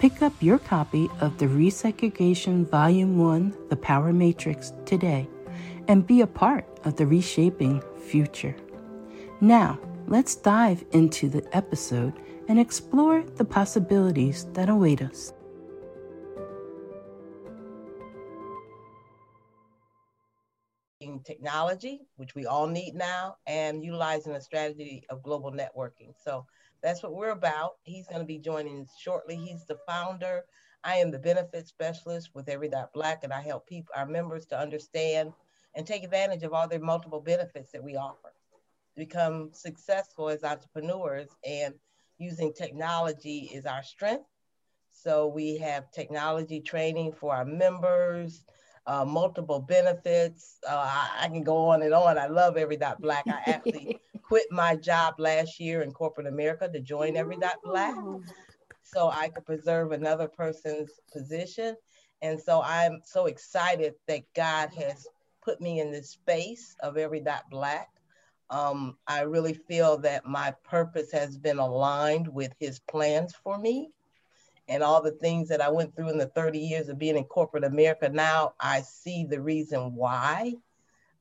Pick up your copy of the Resegregation Volume 1, The Power Matrix, today and be a part of the reshaping future. Now, let's dive into the episode and explore the possibilities that await us. In technology, which we all need now, and utilizing a strategy of global networking. So that's what we're about. He's going to be joining shortly. He's the founder. I am the benefit specialist with Every Dot Black, and I help our members to understand and take advantage of all their multiple benefits that we offer to become successful as entrepreneurs. And using technology is our strength. So we have technology training for our members, multiple benefits. I can go on and on. I love Every Dot Black. I actually quit my job last year in corporate America to join Every Dot Black so I could preserve another person's position. And so I'm so excited that God has put me in this space of Every Dot Black. I really feel that my purpose has been aligned with his plans for me. And all the things that I went through in the 30 years of being in corporate America, now I see the reason why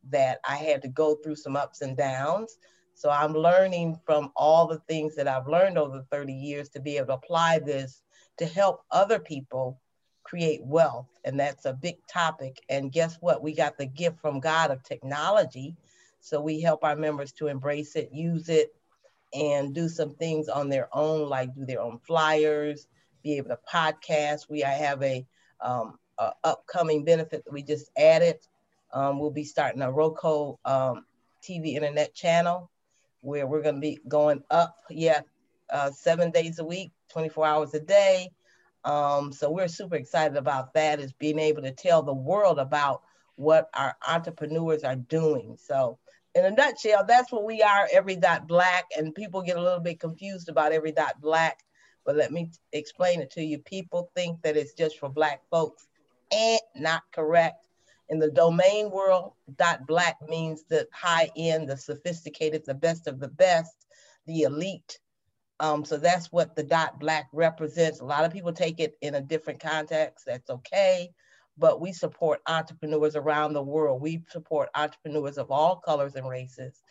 that I had to go through some ups and downs. So I'm learning from all the things that I've learned over 30 years to be able to apply this to help other people create wealth. And that's a big topic. And guess what? We got the gift from God of technology. So we help our members to embrace it, use it, and do some things on their own, like do their own flyers, be able to podcast. We have a upcoming benefit that we just added. We'll be starting a ROCO TV internet channel where we're going to be going up, 7 days a week, 24 hours a day. So we're super excited about that, is being able to tell the world about what our entrepreneurs are doing. So in a nutshell, that's what we are, Every Dot Black. And people get a little bit confused about Every Dot Black. But let me explain it to you. People think that it's just for Black folks, and not correct. In the domain world, .black means the high end, the sophisticated, the best of the best, the elite. So that's what the .black represents. A lot of people take it in a different context. That's okay. But we support entrepreneurs around the world. We support entrepreneurs of all colors and races.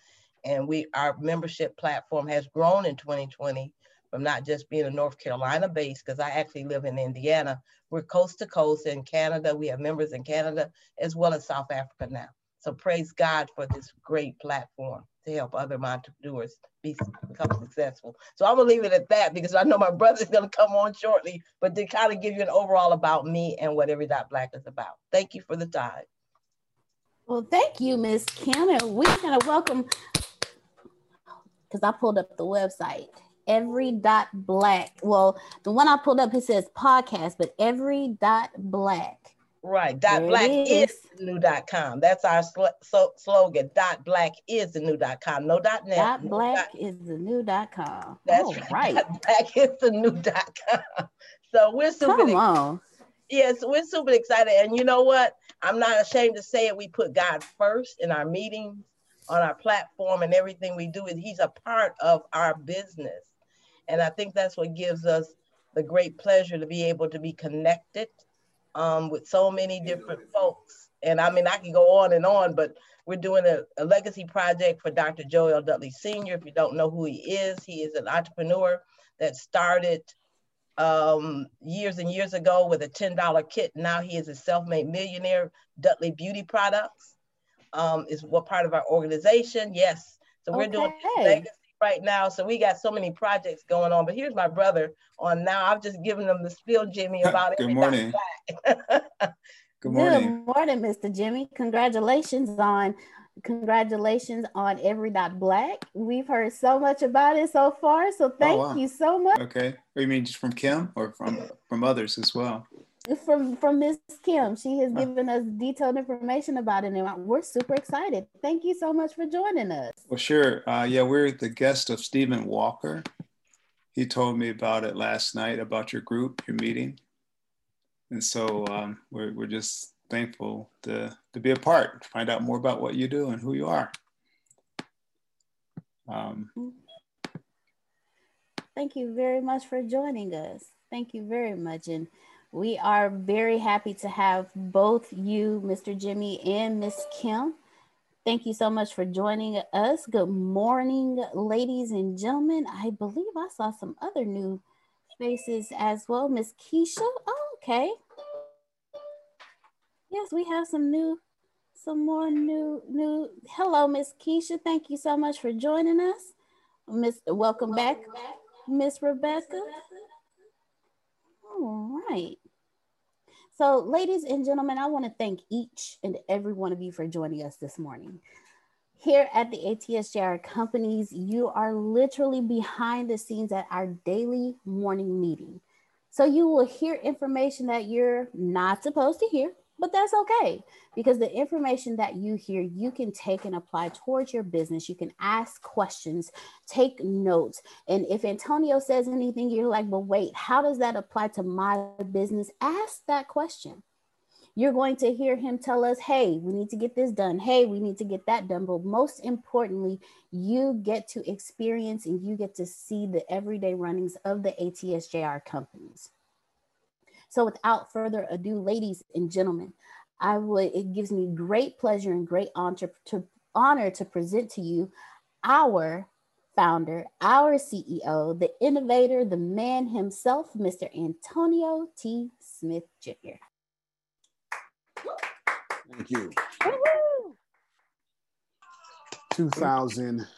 And our membership platform has grown in 2020 from not just being a North Carolina base, because I actually live in Indiana. We're coast to coast in Canada. We have members in Canada as well as South Africa now. So praise God for this great platform to help other entrepreneurs become successful. So I'm gonna leave it at that because I know my brother's gonna come on shortly, but to kind of give you an overall about me and what Every Dot Black is about. Thank you for the time. Well, thank you, Ms. Kim. And we're gonna welcome, because I pulled up the website, Every Dot Black. Well, the one I pulled up, it says podcast, but Every Dot Black. Right, dot black is the new.com. That's our slogan. Dot black is the new.com. No dot net. Dot black is the new.com. That's right. Dot black is the new.com. So we're super. Come on. Yes, we're super excited. And you know what? I'm not ashamed to say it. We put God first in our meetings, on our platform, and everything we do. He's a part of our business. And I think that's what gives us the great pleasure to be able to be connected with so many different folks. And I mean, I can go on, but we're doing a legacy project for Dr. Joel Dudley Sr. If you don't know who he is an entrepreneur that started years and years ago with a $10 kit. Now he is a self-made millionaire. Dudley Beauty Products is what part of our organization. Yes, so we're doing legacy right now. So we got so many projects going on, but here's my brother on now. I've just given him the spiel, Jimmy, about Every Dot Black. Good morning. Good morning, Mr. Jimmy. Congratulations on Every Dot Black. We've heard so much about it so far. So thank you so much. Okay. You mean just from Kim or from others as well? From Ms. Kim. She has given us detailed information about it, and we're super excited. Thank you so much for joining us. Well, sure. Yeah, we're the guest of Stephen Walker. He told me about it last night, about your group, your meeting. And so we're just thankful to be a part, find out more about what you do and who you are. Thank you very much for joining us. Thank you very much. And we are very happy to have both you, Mr. Jimmy, and Ms. Kim. Thank you so much for joining us. Good morning, ladies and gentlemen. I believe I saw some other new faces as well. Ms. Keisha, okay. Yes, we have some more new. Hello, Ms. Keisha. Thank you so much for joining us. Welcome back, Ms. Rebecca. All right. So, ladies and gentlemen, I want to thank each and every one of you for joining us this morning. Here at the ATSJR Companies, you are literally behind the scenes at our daily morning meeting. So you will hear information that you're not supposed to hear, but that's okay, because the information that you hear, you can take and apply towards your business. You can ask questions, take notes. And if Antonio says anything, you're like, but wait, how does that apply to my business? Ask that question. You're going to hear him tell us, hey, we need to get this done. Hey, we need to get that done. But most importantly, you get to experience and you get to see the everyday runnings of the ATSJR Companies. So without further ado, ladies and gentlemen, it gives me great pleasure and great honor to present to you our founder, our CEO, the innovator, the man himself, Mr. Antonio T. Smith Jr. Thank you. Woo-hoo! 2002,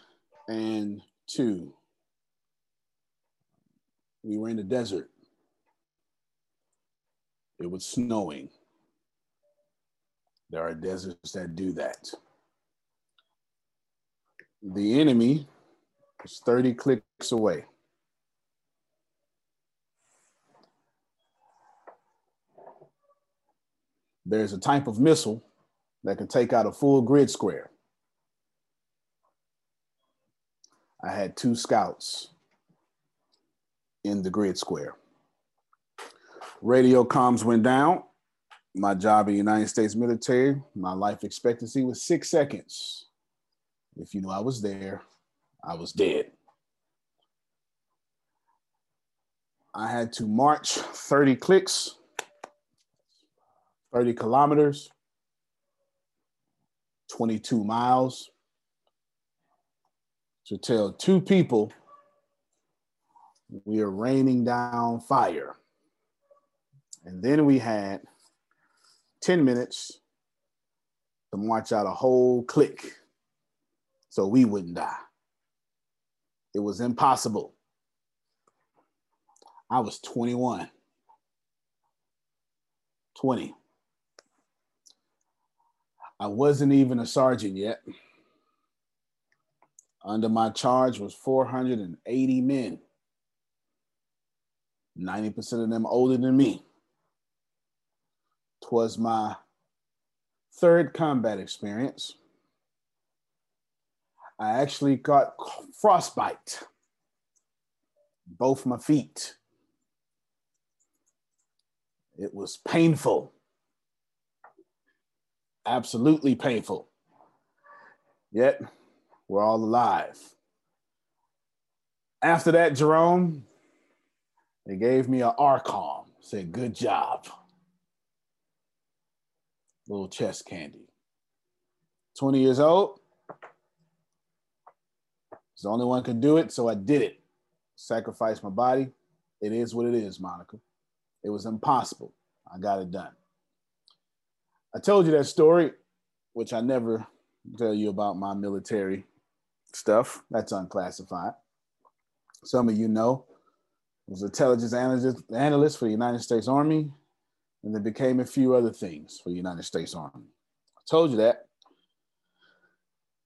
we were in the desert. It was snowing. There are deserts that do that. The enemy was 30 clicks away. There's a type of missile that can take out a full grid square. I had 2 scouts in the grid square. Radio comms went down. My job in the United States military, my life expectancy was 6 seconds. If you knew I was there, I was dead. I had to march 30 clicks, 30 kilometers, 22 miles to tell 2 people we are raining down fire. And then we had 10 minutes to march out a whole clique so we wouldn't die. It was impossible. I was 21. 20. I wasn't even a sergeant yet. Under my charge was 480 men. 90% of them older than me. 'Twas my third combat experience. I actually got frostbite, both my feet. It was painful, absolutely painful. Yet we're all alive. After that, Jerome, they gave me an RCOM, said, good job. Little chest candy. 20 years old. It's the only one could do it, so I did it. Sacrificed my body. It is what it is, Monica. It was impossible. I got it done. I told you that story, which I never tell you about my military stuff. That's unclassified. Some of you know. I was an intelligence analyst for the United States Army, and then became a few other things for the United States Army. I told you that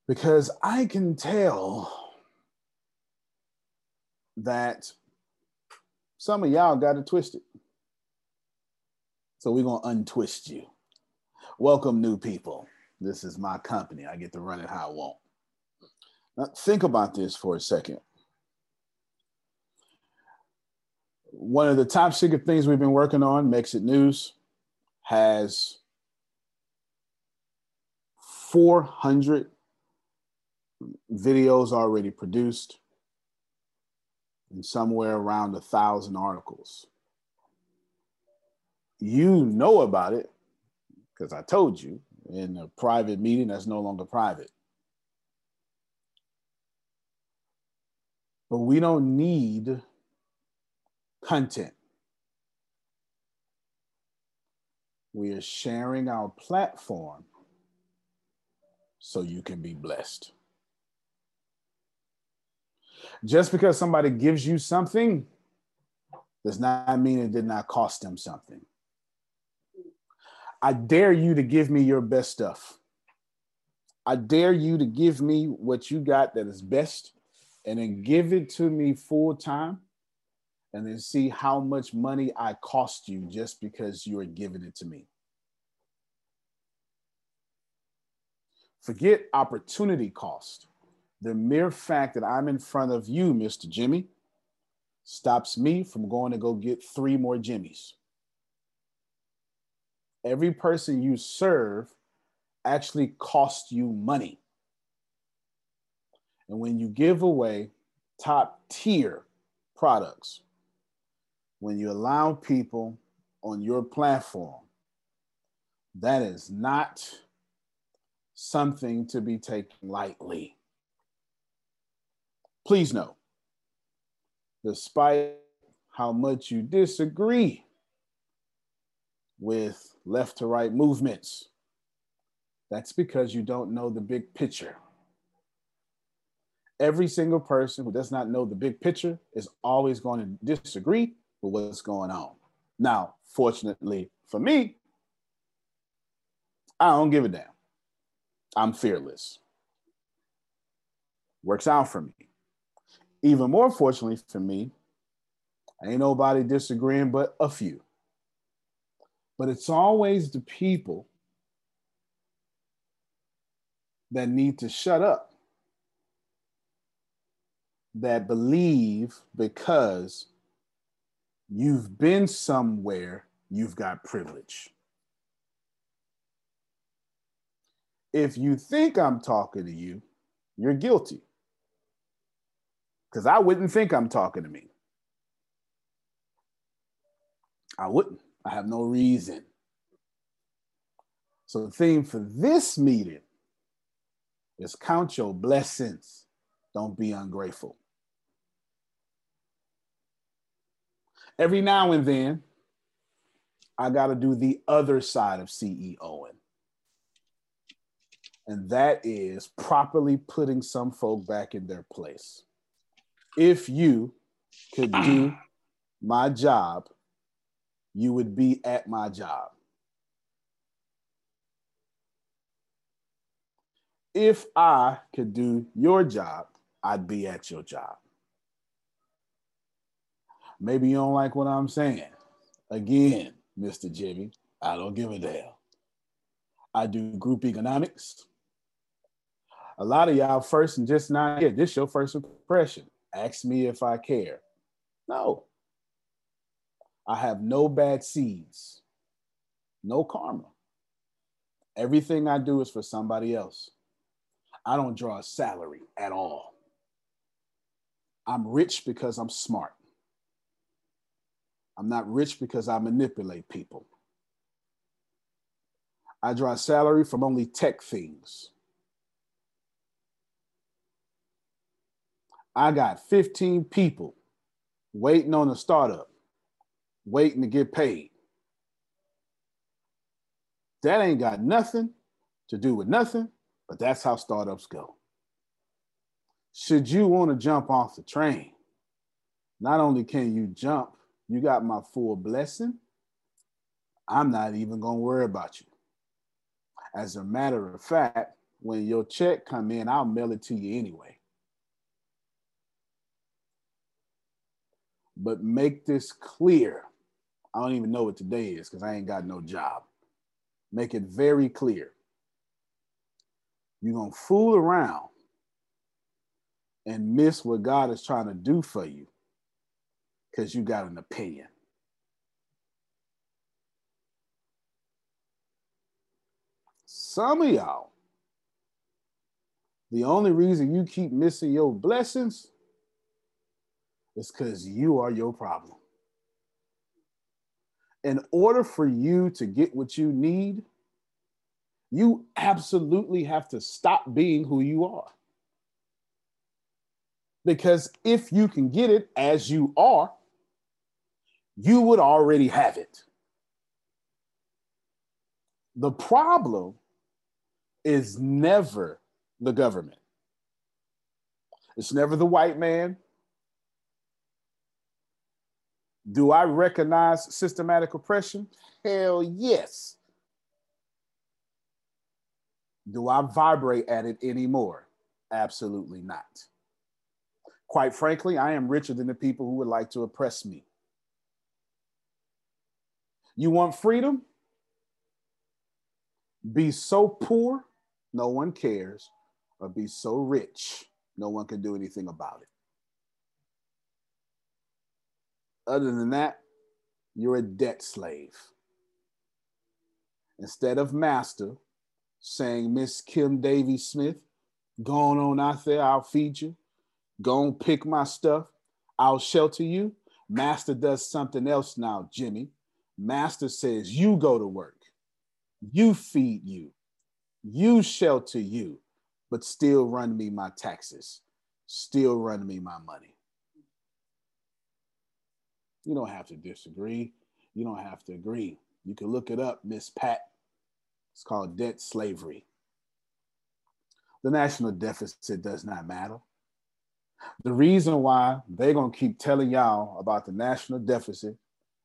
because I can tell that some of y'all got it twisted. So we're gonna untwist you. Welcome, new people. This is my company. I get to run it how I want. Now think about this for a second. One of the top secret things we've been working on, MExit News, has 400 videos already produced and somewhere around 1,000 articles. You know about it because I told you in a private meeting that's no longer private. But we don't need content. We are sharing our platform so you can be blessed. Just because somebody gives you something does not mean it did not cost them something. I dare you to give me your best stuff. I dare you to give me what you got that is best and then give it to me full time. And then see how much money I cost you just because you are giving it to me. Forget opportunity cost. The mere fact that I'm in front of you, Mr. Jimmy, stops me from going to go get 3 more Jimmys. Every person you serve actually costs you money. And when you give away top tier products, when you allow people on your platform, that is not something to be taken lightly. Please know, despite how much you disagree with left to right movements, that's because you don't know the big picture. Every single person who does not know the big picture is always going to disagree with what's going on. Now, fortunately for me, I don't give a damn. I'm fearless. Works out for me. Even more fortunately for me, ain't nobody disagreeing but a few. But it's always the people that need to shut up, that believe because you've been somewhere, you've got privilege. If you think I'm talking to you, you're guilty. Because I wouldn't think I'm talking to me. I wouldn't. I have no reason. So the theme for this meeting is count your blessings. Don't be ungrateful. Every now and then, I got to do the other side of CEOing. And that is properly putting some folk back in their place. If you could do my job, you would be at my job. If I could do your job, I'd be at your job. Maybe you don't like what I'm saying. Again, Mr. Jimmy, I don't give a damn. I do group economics. A lot of y'all first and just not here. This your first impression. Ask me if I care. No. I have no bad seeds. No karma. Everything I do is for somebody else. I don't draw a salary at all. I'm rich because I'm smart. I'm not rich because I manipulate people. I draw a salary from only tech things. I got 15 people waiting on a startup, waiting to get paid. That ain't got nothing to do with nothing, but that's how startups go. Should you want to jump off the train, not only can you jump, you got my full blessing. I'm not even going to worry about you. As a matter of fact, when your check come in, I'll mail it to you anyway. But make this clear. I don't even know what today is because I ain't got no job. Make it very clear. You're going to fool around and miss what God is trying to do for you because you got an opinion. Some of y'all, the only reason you keep missing your blessings is because you are your problem. In order for you to get what you need, you absolutely have to stop being who you are. Because if you can get it as you are, you would already have it. The problem is never the government. It's never the white man. Do I recognize systematic oppression? Hell yes. Do I vibrate at it anymore? Absolutely not. Quite frankly, I am richer than the people who would like to oppress me. You want freedom? Be so poor, no one cares, or be so rich, no one can do anything about it. Other than that, you're a debt slave. Instead of master, saying, Miss Kim Davies Smith, go on out there, I'll feed you. Go on, pick my stuff, I'll shelter you. Master does something else now, Jimmy. Master says, you go to work, you feed you, you shelter you, but still run me my taxes, still run me my money. You don't have to disagree. You don't have to agree. You can look it up, Miss Pat. It's called debt slavery. The national deficit does not matter. The reason why they're going to keep telling y'all about the national deficit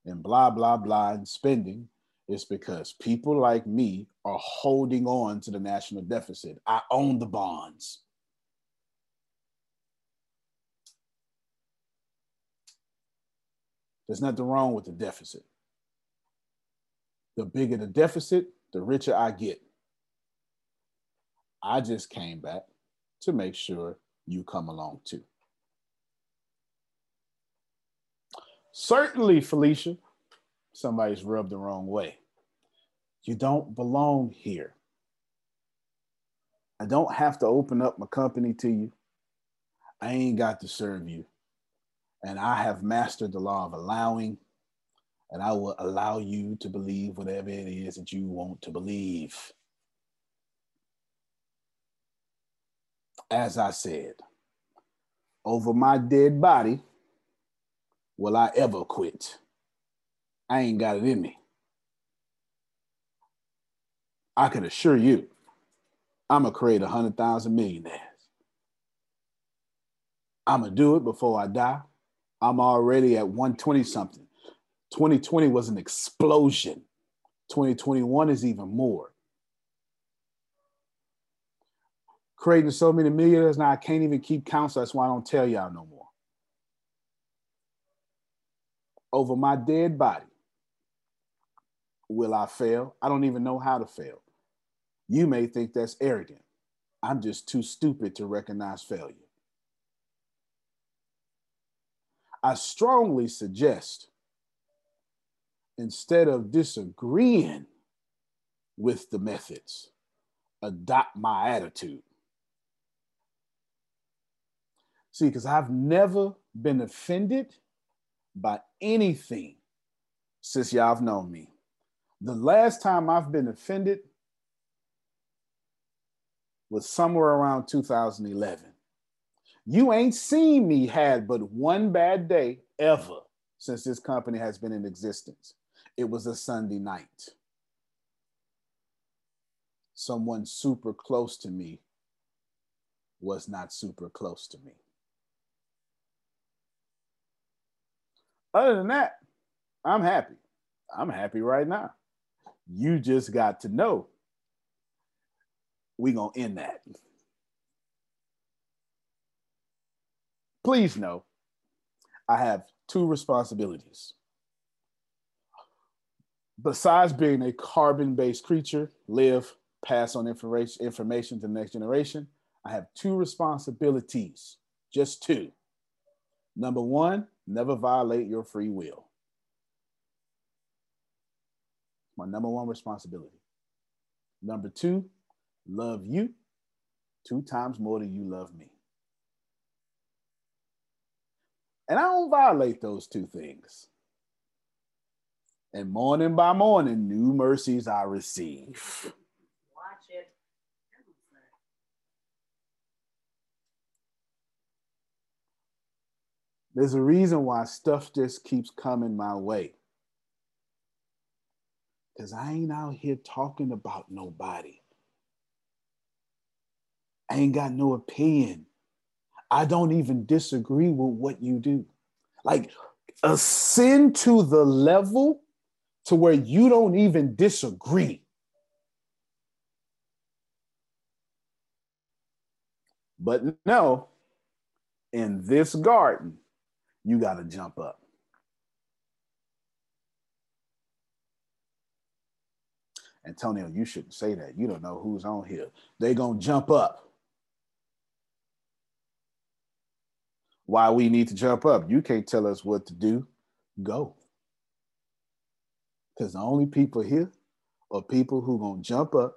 and blah, blah, blah, and spending is because people like me are holding on to the national deficit. I own the bonds. There's nothing wrong with the deficit. The bigger the deficit, the richer I get. I just came back to make sure you come along too. Certainly, Felicia, somebody's rubbed the wrong way. You don't belong here. I don't have to open up my company to you. I ain't got to serve you. And I have mastered the law of allowing, and I will allow you to believe whatever it is that you want to believe. As I said, over my dead body, will I ever quit? I ain't got it in me. I can assure you, I'm going to create 100,000 millionaires. I'm going to do it before I die. I'm already at 120 something. 2020 was an explosion. 2021 is even more. Creating so many millionaires now, I can't even keep count. So that's why I don't tell y'all no more. Over my dead body, will I fail? I don't even know how to fail. You may think that's arrogant. I'm just too stupid to recognize failure. I strongly suggest, instead of disagreeing with the methods, adopt my attitude. See, because I've never been offended by anything since y'all have known me. The last time I've been offended was somewhere around 2011. You ain't seen me had but one bad day ever since this company has been in existence. It was a Sunday night. Someone super close to me was not super close to me. Other than that, I'm happy. I'm happy right now. You just got to know we're going to end that. Please know, I have two responsibilities. Besides being a carbon-based creature, live, pass on information to the next generation, I have two responsibilities, just two. Number one, never violate your free will. My number one responsibility. Number two, love you 2 times more than you love me. And I don't violate those two things. And morning by morning, new mercies I receive. Watch it. There's a reason why stuff just keeps coming my way. Because I ain't out here talking about nobody. I ain't got no opinion. I don't even disagree with what you do. Like, ascend to the level to where you don't even disagree. But no, in this garden, you got to jump up. Antonio, you shouldn't say that. You don't know who's on here. They're going to jump up. Why we need to jump up? You can't tell us what to do. Go. Because the only people here are people who are going to jump up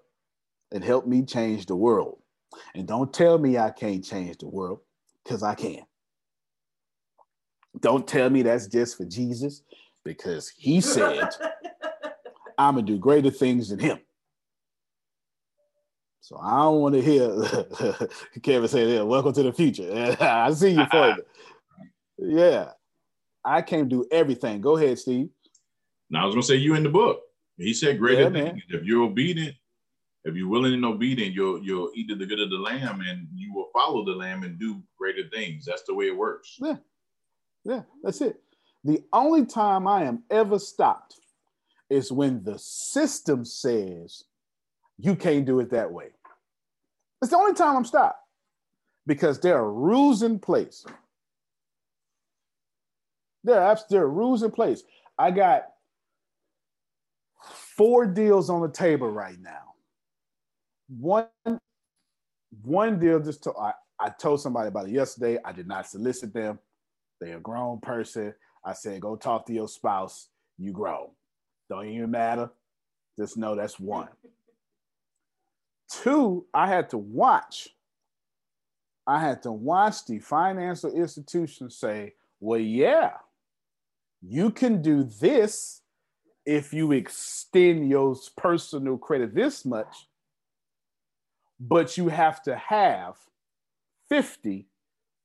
and help me change the world. And don't tell me I can't change the world, because I can. Don't tell me that's just for Jesus, because he said, I'm going to do greater things than him. So I don't want to hear Kevin say that. Welcome to the future. I see you further. Yeah. I can't do everything. Go ahead, Steve. Now, I was going to say, you in the book. He said greater things. If you're obedient, if you're willing and obedient, you'll eat of the good of the lamb, and you will follow the lamb and do greater things. That's the way it works. Yeah. Yeah, that's it. The only time I am ever stopped is when the system says you can't do it that way. It's the only time I'm stopped, because there are rules in place. There are rules in place. I got 4 deals on the table right now. One deal just to, I told somebody about it yesterday. I did not solicit them. They're a grown person. I said, go talk to your spouse. You grown. Don't even matter. Just know that's one. 2, I had to watch the financial institution say, well, yeah, you can do this if you extend your personal credit this much, but you have to have $50,000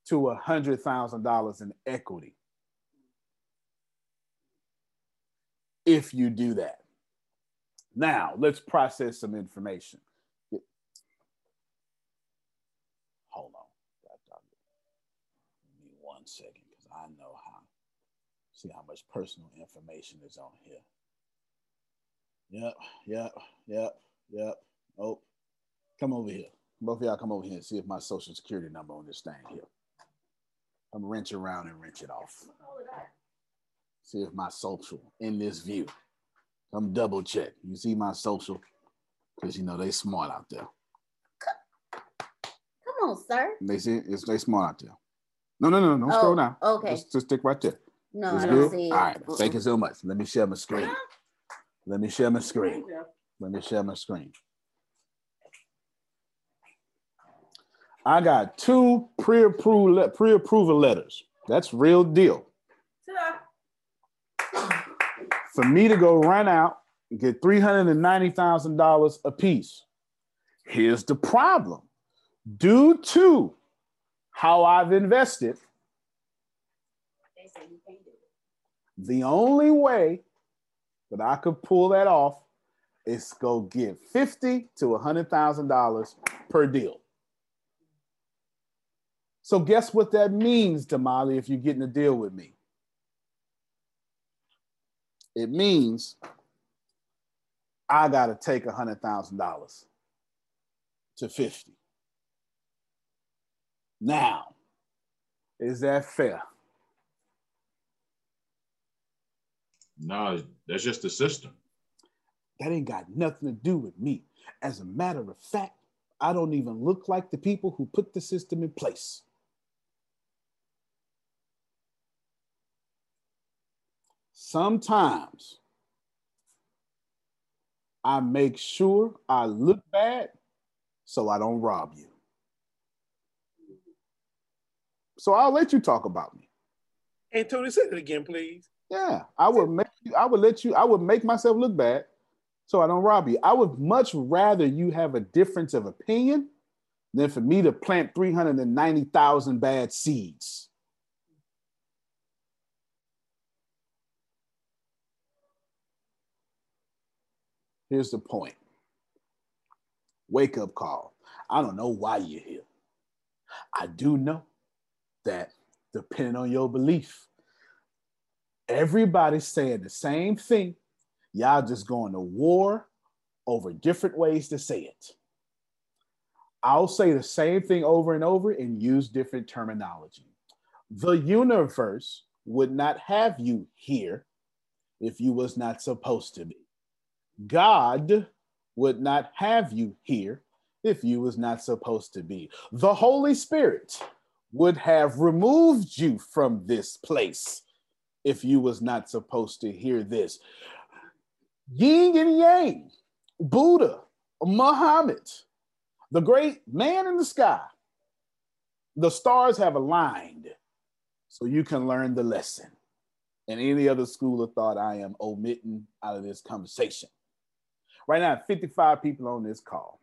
to $100,000 in equity. if you do that. Now, let's process some information. Hold on. Give me 1 second, because I know how. See how much personal information is on here. Yep. Oh, come over here. Both of y'all come over here and see if my social security number on this thing here. I'm wrench around and wrench it off. See if my social in this view. I'm double check. You see my social? Because you know they smart out there. Come on, sir. They see it's they smart out there. No. Oh, scroll down. Okay. Just stick right there. No, I don't see it. All right. Thank you so much. Let me share my screen. I got 2 pre-approval letters. That's real deal. For me to go run out and get $390,000 a piece. Here's the problem. Due to how I've invested, the only way that I could pull that off is go get $50,000 to $100,000 per deal. So guess what that means, Damali, if you're getting a deal with me? It means I got to take $100,000 to 50. Now, is that fair? No, that's just the system. That ain't got nothing to do with me. As a matter of fact, I don't even look like the people who put the system in place. Sometimes I make sure I look bad so I don't rob you. So I'll let you talk about me. Hey, Tony, say that again, please. Yeah, I would make myself look bad so I don't rob you. I would much rather you have a difference of opinion than for me to plant 390,000 bad seeds. Here's the point. Wake up call. I don't know why you're here. I do know that depending on your belief, everybody's saying the same thing. Y'all just going to war over different ways to say it. I'll say the same thing over and over and use different terminology. The universe would not have you here if you was not supposed to be. God would not have you here if you was not supposed to be. The Holy Spirit would have removed you from this place if you was not supposed to hear this. Yin and Yang, Buddha, Muhammad, the great man in the sky, the stars have aligned so you can learn the lesson. And any other school of thought I am omitting out of this conversation. Right now, 55 people on this call.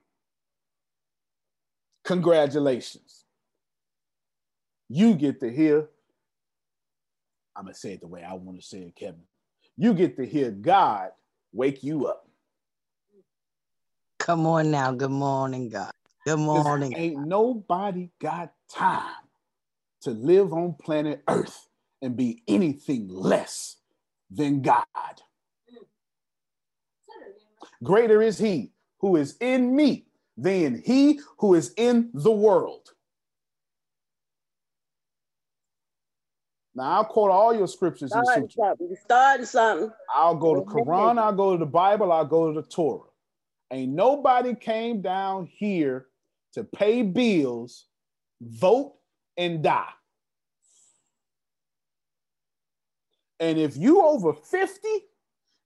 Congratulations. You get to hear, I'm gonna say it the way I wanna say it, Kevin. You get to hear God wake you up. Come on now, good morning, God. Good morning. Ain't nobody got time to live on planet Earth and be anything less than God. Greater is he who is in me than he who is in the world. Now, I'll quote all your scriptures. Start something. I'll go to Quran. I'll go to the Bible. I'll go to the Torah. Ain't nobody came down here to pay bills, vote, and die. And if you over 50,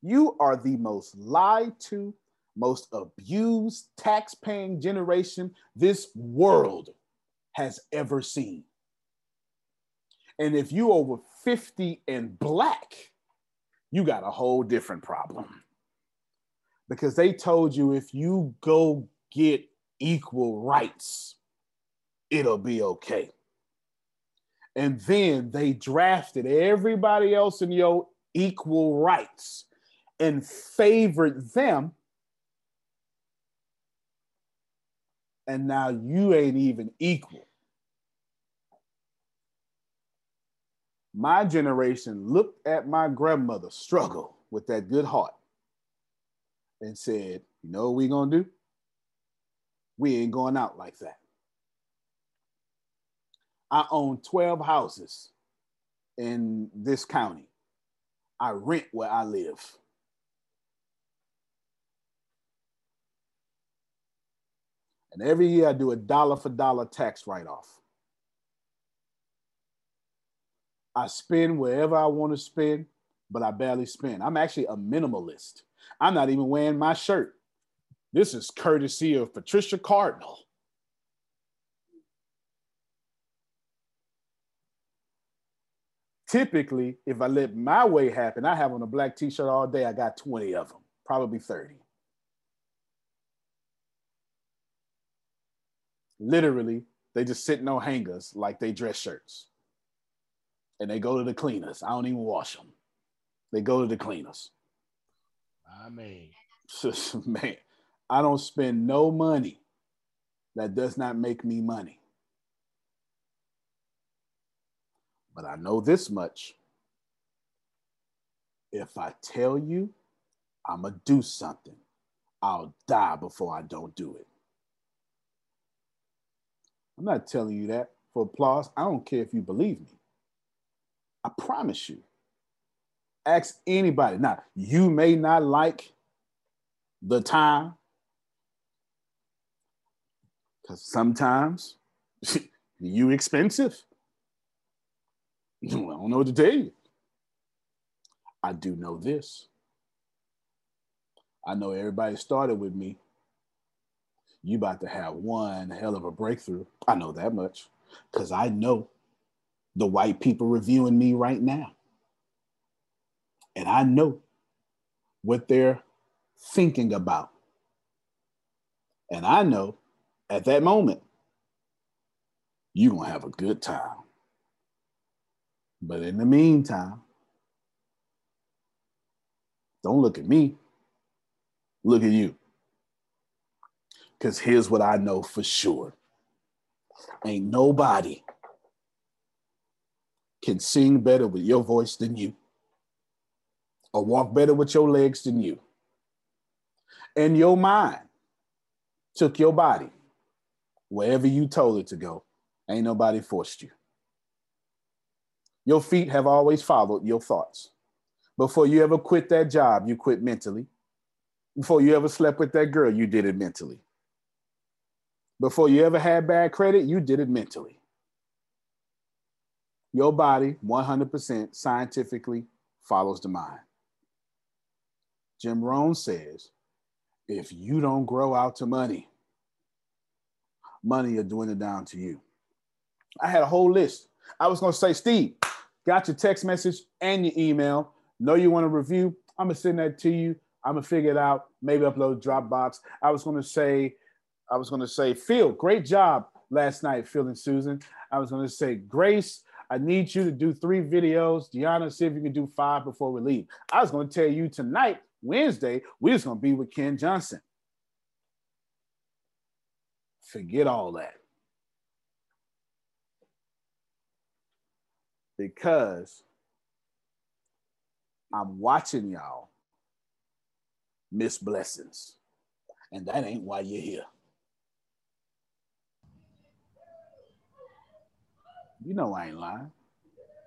you are the most lied to, most abused, tax-paying generation this world has ever seen. And if you over 50 and black, you got a whole different problem. Because they told you if you go get equal rights, it'll be okay. And then they drafted everybody else in your equal rights and favored them. And now you ain't even equal. My generation looked at my grandmother struggle with that good heart and said, you know what we gonna do? We ain't going out like that. I own 12 houses in this county. I rent where I live. And every year I do a dollar for dollar tax write-off. I spend wherever I want to spend, but I barely spend. I'm actually a minimalist. I'm not even wearing my shirt. This is courtesy of Patricia Cardinal. Typically, if I let my way happen, I have on a black t-shirt all day. I got 20 of them, probably 30. Literally, they just sitting on hangers like they dress shirts. And they go to the cleaners. I don't even wash them. They go to the cleaners. I mean, man, I don't spend no money that does not make me money. But I know this much. If I tell you I'm gonna do something, I'll die before I don't do it. I'm not telling you that for applause. I don't care if you believe me. I promise you. Ask anybody. Now, you may not like the time, because sometimes you expensive. I don't know what to tell you. I do know this. I know everybody started with me. You about to have one hell of a breakthrough. I know that much, because I know the white people reviewing me right now. And I know what they're thinking about. And I know at that moment, you're going to have a good time. But in the meantime, don't look at me, look at you. Because here's what I know for sure. Ain't nobody can sing better with your voice than you, or walk better with your legs than you. And your mind took your body wherever you told it to go. Ain't nobody forced you. Your feet have always followed your thoughts. Before you ever quit that job, you quit mentally. Before you ever slept with that girl, you did it mentally. Before you ever had bad credit, you did it mentally. Your body, 100% scientifically, follows the mind. Jim Rohn says, if you don't grow out to money, money will dwindle down to you. I had a whole list. I was going to say, Steve, got your text message and your email. Know you want to review. I'm going to send that to you. I'm going to figure it out. Maybe upload Dropbox. I was going to say, Phil, great job last night, Phil and Susan. I was going to say, Grace, I need you to do 3 videos. Deanna, see if you can do 5 before we leave. I was going to tell you tonight, Wednesday, we're just going to be with Ken Johnson. Forget all that. Because I'm watching y'all miss blessings. And that ain't why you're here. You know I ain't lying.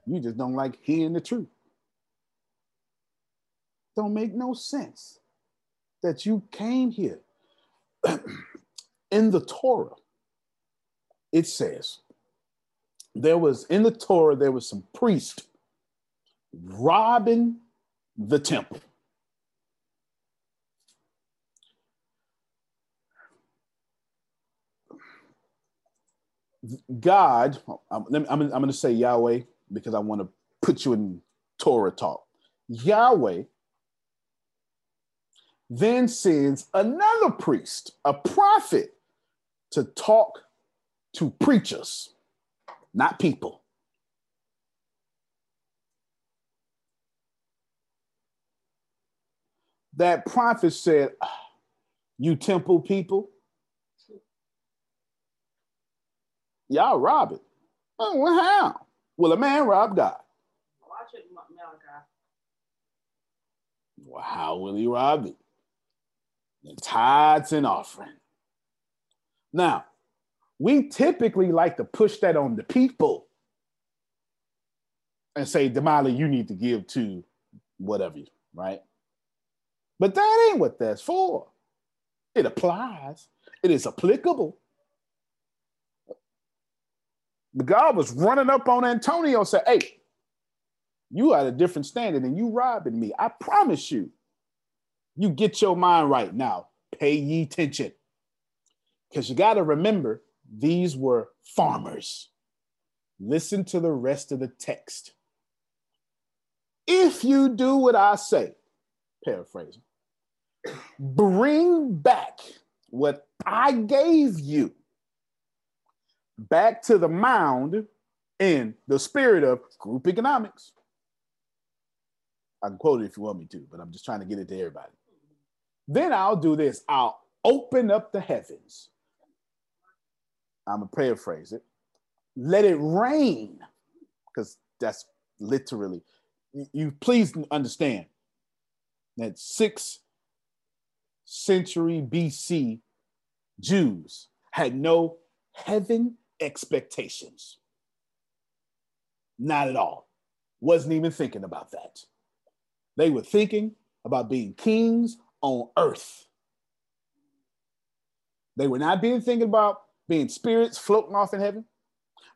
You just don't like hearing the truth. Don't make no sense that you came here. In the Torah, it says, there was some priest robbing the temple. God, I'm going to say Yahweh because I want to put you in Torah talk. Yahweh then sends another priest, a prophet, to talk to preachers, not people. that prophet said, "You temple people, y'all rob it." Oh, well, how? Will a man rob God? Watch it, Malachi. Well, how will he rob it? The tithes and offering. Now, we typically like to push that on the people and say, Damali, you need to give to whatever, right? But that ain't what that's for. It applies. It is applicable. The guy was running up on Antonio and said, "Hey, you are at a different standard and you robbing me. I promise you, you get your mind right now. Pay ye attention." Because you got to remember, these were farmers. Listen to the rest of the text. "If you do what I say," paraphrasing, "bring back what I gave you back to the mound in the spirit of group economics." I can quote it if you want me to, but I'm just trying to get it to everybody. "Then I'll do this. I'll open up the heavens." I'm going to paraphrase it. "Let it rain," because that's literally, you please understand that 6th century BC Jews had no heaven expectations. Not at all. Wasn't even thinking about that. They were thinking about being kings on earth. They were not thinking about being spirits floating off in heaven.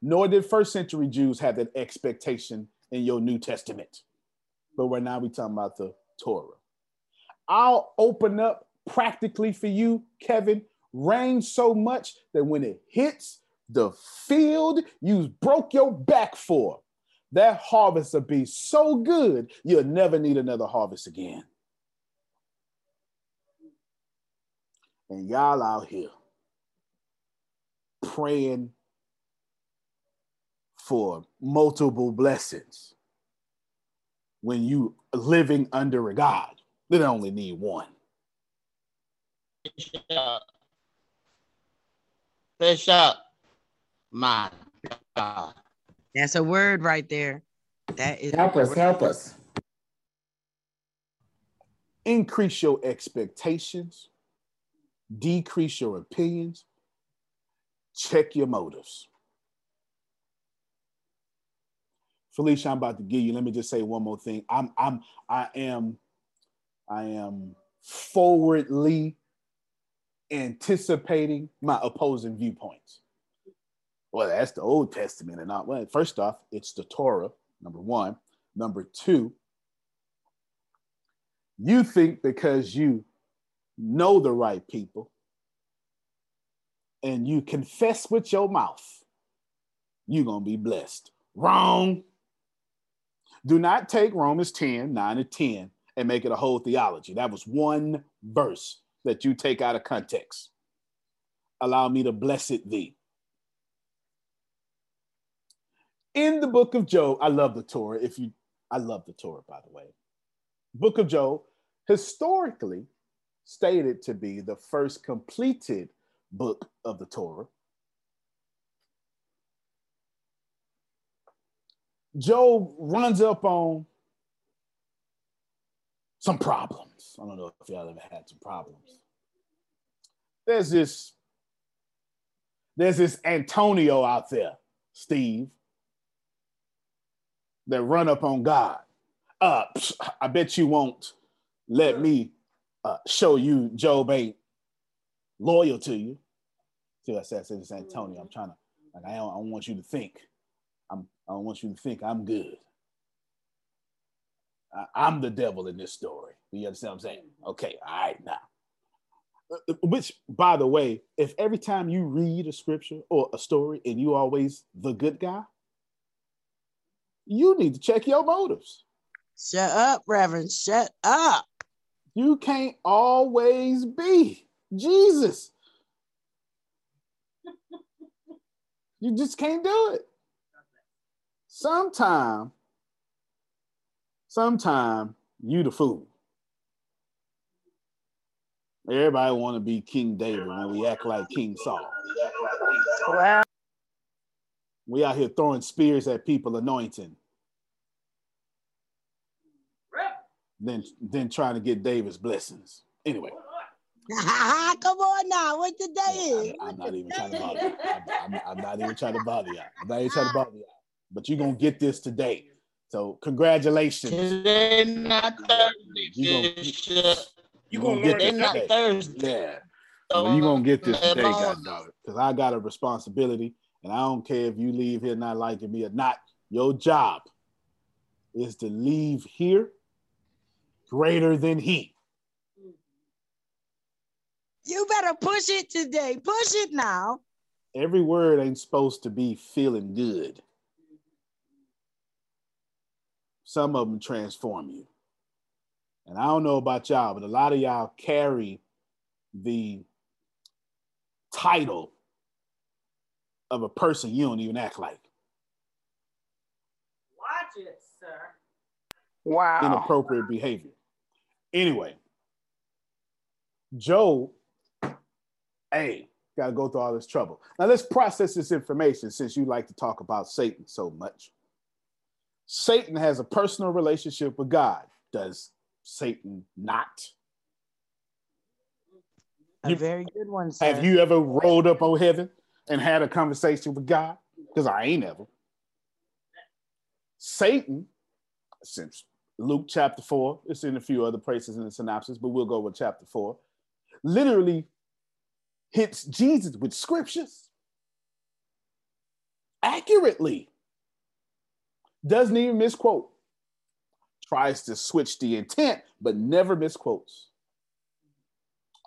Nor did 1st century Jews have that expectation in your New Testament. But right now we're talking about the Torah. I'll open up practically for you, Kevin, rain so much that when it hits the field you broke your back for, that harvest will be so good, you'll never need another harvest again. And y'all out here praying for multiple blessings when you living under a God that only need one. Fish up, my God. That's a word right there. That is help us. Increase your expectations, decrease your opinions, check your motives. Felicia, I'm about to give you, let me just say one more thing. I am forwardly anticipating my opposing viewpoints. Well, that's the Old Testament and all. Well, first off, it's the Torah, number one. Number two, you think because you know the right people and you confess with your mouth, you're going to be blessed. Wrong. Do not take Romans 10, 9 and 10 and make it a whole theology. That was one verse that you take out of context. Allow me to bless it thee. In the book of Job, I love the Torah. I love the Torah, by the way. Book of Job, historically stated to be the first completed book of the Torah. Job runs up on some problems. I don't know if y'all ever had some problems. There's this Antonio out there, Steve, that run up on God. I bet you won't let me show you Job ain't loyal to you. See what I said? I said, it's Antonio. I'm trying to, like, I don't want you to think. I don't want you to think I'm good. I'm the devil in this story. You understand what I'm saying? Okay, all right now. Which, by the way, if every time you read a scripture or a story and you always the good guy, you need to check your motives. Shut up, Reverend, shut up. You can't always be Jesus. You just can't do it. Sometime you the fool. Everybody want to be King David when we act like King Saul. Wow. We out here throwing spears at people, anointing. Then trying to get David's blessings. Anyway. Come on now, what the day is? I'm not even trying to bother y'all. But you're going to get this today. So congratulations. Today not Thursday. You're going to get this today. Not Thursday. Yeah. So you're going to get this today, goddaughter. Because I got a responsibility, and I don't care if you leave here not liking me or not. Your job is to leave here greater than he. You better push it today. Push it now. Every word ain't supposed to be feeling good. Some of them transform you. And I don't know about y'all, but a lot of y'all carry the title of a person you don't even act like. Watch it, sir. Wow. Inappropriate behavior. Anyway, Joe, hey, gotta go through all this trouble. Now let's process this information since you like to talk about Satan so much. Satan has a personal relationship with God. Does Satan not? A very good one, sir. Have you ever rolled up on heaven and had a conversation with God? Because I ain't ever. Satan, since Luke chapter 4, it's in a few other places in the synopsis, but we'll go with chapter 4, literally hits Jesus with scriptures accurately, doesn't even misquote, tries to switch the intent, but never misquotes.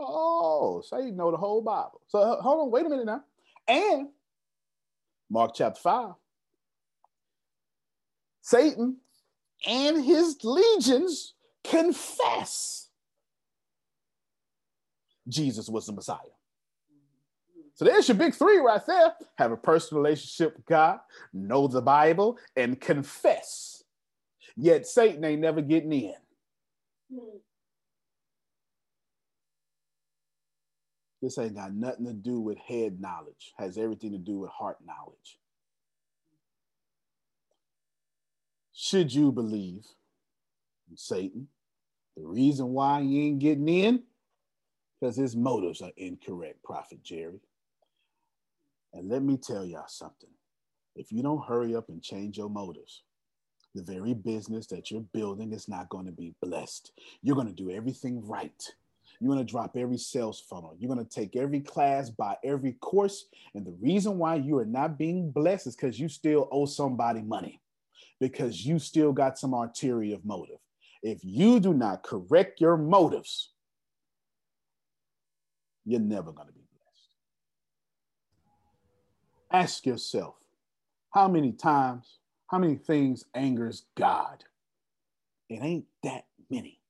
Oh, so you know the whole Bible. So hold on, wait a minute now. And Mark chapter 5, Satan and his legions confess Jesus was the Messiah. So there's your big three right there. Have a personal relationship with God, know the Bible, and confess. Yet Satan ain't never getting in. This ain't got nothing to do with head knowledge. Has everything to do with heart knowledge. Should you believe in Satan? The reason why he ain't getting in, because his motives are incorrect, Prophet Jerry. And let me tell y'all something. If you don't hurry up and change your motives, the very business that you're building is not going to be blessed. You're going to do everything right. You're going to drop every sales funnel. You're going to take every class, buy every course. And the reason why you are not being blessed is because you still owe somebody money, because you still got some ulterior motive. If you do not correct your motives, you're never going to be blessed. Ask yourself, how many things angers God? It ain't that many,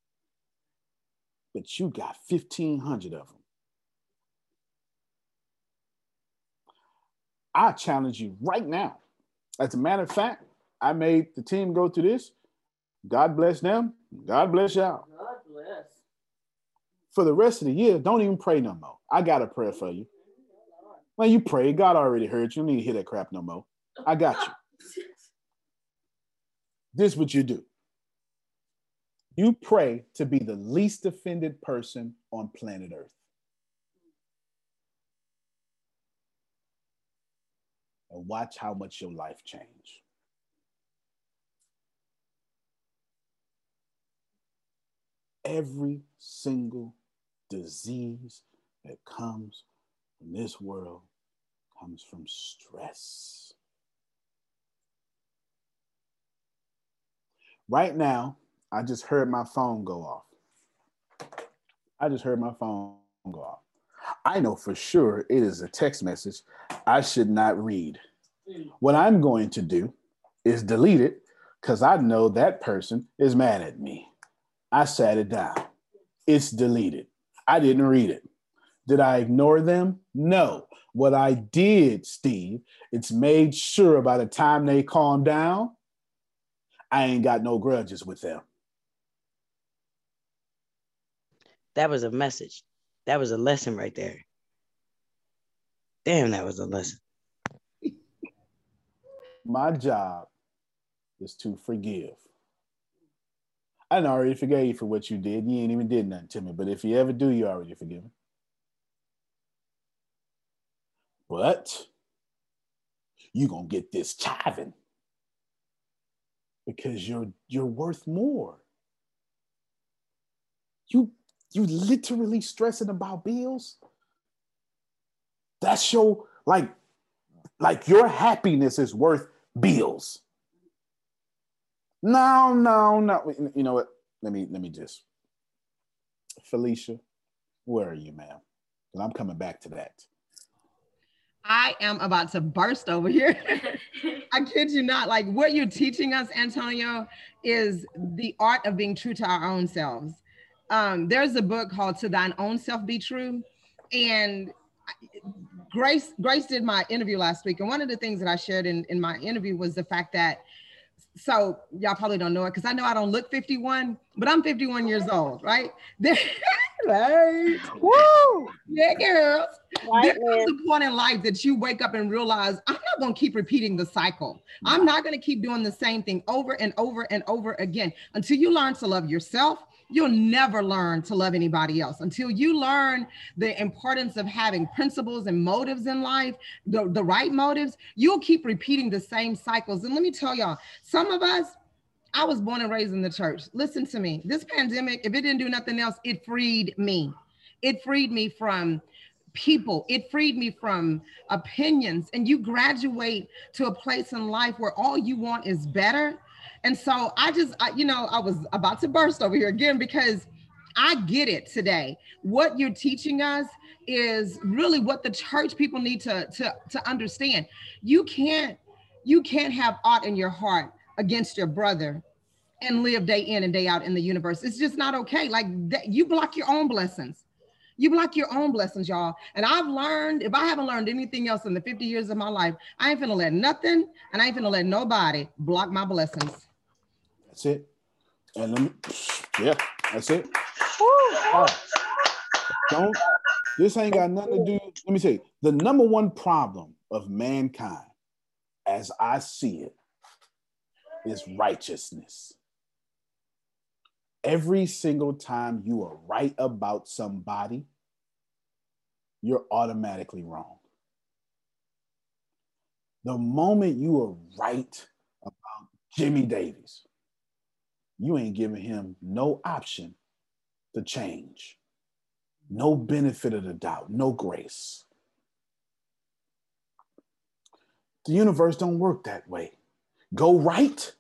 but you got 1,500 of them. I challenge you right now. As a matter of fact, I made the team go through this. God bless them. God bless y'all. God bless. For the rest of the year, don't even pray no more. I got a prayer for you. When you pray, God already heard you. You don't need to hear that crap no more. I got you. This is what you do. You pray to be the least offended person on planet Earth. And watch how much your life changes. Every single disease that comes in this world comes from stress. Right now, I just heard my phone go off. I know for sure it is a text message I should not read. What I'm going to do is delete it because I know that person is mad at me. I sat it down. It's deleted. I didn't read it. Did I ignore them? No. What I did, Steve, it's made sure by the time they calm down, I ain't got no grudges with them. That was a message. That was a lesson right there. Damn, that was a lesson. My job is to forgive. I already forgave you for what you did. You ain't even did nothing to me. But if you ever do, you already forgiven. But you're going to get this chiving because you're worth more. You literally stressing about bills. That's your, like your happiness is worth bills. No. You know what? Let me just. Felicia, where are you, ma'am? And I'm coming back to that. I am about to burst over here. I kid you not. Like, what you're teaching us, Antonio, is the art of being true to our own selves. There's a book called To Thine Own Self Be True. And Grace did my interview last week. And one of the things that I shared in my interview was the fact that, so y'all probably don't know it because I know I don't look 51, but I'm 51 years old, right? Right. Woo! Yeah, girls. There comes a point in life that you wake up and realize, I'm not going to keep repeating the cycle. I'm not going to keep doing the same thing over and over and over again. Until you learn to love yourself, you'll never learn to love anybody else. Until you learn the importance of having principles and motives in life, the right motives, you'll keep repeating the same cycles. And let me tell y'all, some of us, I was born and raised in the church. Listen to me. This pandemic, if it didn't do nothing else, it freed me. It freed me from people. It freed me from opinions. And you graduate to a place in life where all you want is better. And so I was about to burst over here again because I get it today. What you're teaching us is really what the church people need to understand. You can't have aught in your heart against your brother and live day in and day out in the universe. It's just not okay. Like that, you block your own blessings. You block your own blessings, y'all. And I've learned, if I haven't learned anything else in the 50 years of my life, I ain't finna let nothing and I ain't finna let nobody block my blessings. That's it. And that's it. Right. This ain't got nothing to do. Let me tell you, the number one problem of mankind, as I see it, is righteousness. Every single time you are right about somebody, you're automatically wrong. The moment you are right about Jimmy Davis, you ain't giving him no option to change, no benefit of the doubt, no grace. The universe don't work that way. Go right,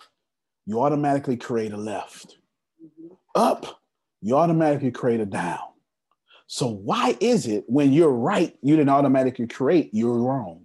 you automatically create a left. Up, you automatically create a down. So why is it when you're right, you didn't automatically create you're wrong?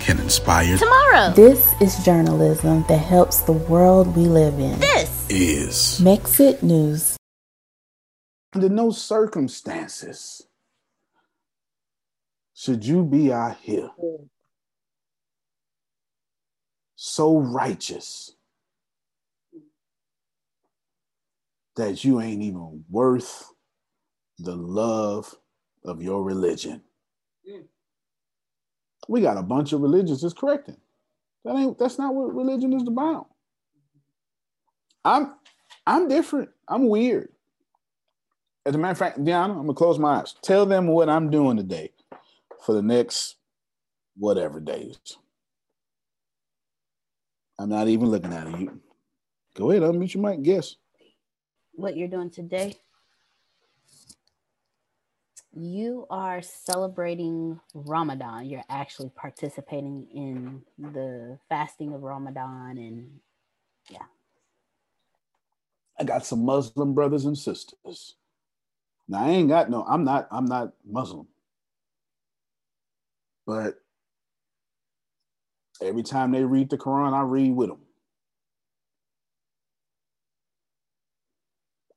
can inspire tomorrow. This is journalism that helps the world we live in. This is MExit News. Under no circumstances should you be out here so righteous that you ain't even worth the love of your religion. Mm. We got a bunch of religions that's correcting. That's not what religion is about. I'm different. I'm weird. As a matter of fact, Deanna, I'm gonna close my eyes. Tell them what I'm doing today. for the next whatever days. I'm not even looking at you. Go ahead, unmute your mic, guess. What you're doing today? You are celebrating Ramadan. You're actually participating in the fasting of Ramadan, and yeah. I got some Muslim brothers and sisters. Now I ain't got no, I'm not Muslim. But every time they read the Quran, I read with them.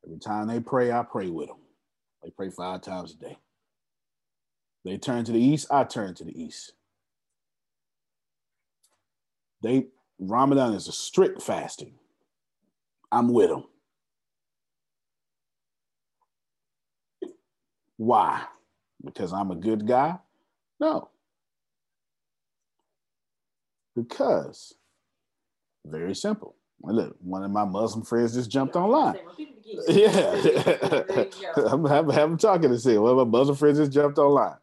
Every time they pray, I pray with them. They pray 5 times a day. They turn to the east, I turn to the east. Ramadan is a strict fasting. I'm with them. Why? Because I'm a good guy? No. Because, very simple. Look, one of my Muslim friends just jumped online. Yeah. I'm talking to say, one of my Muslim friends just jumped online.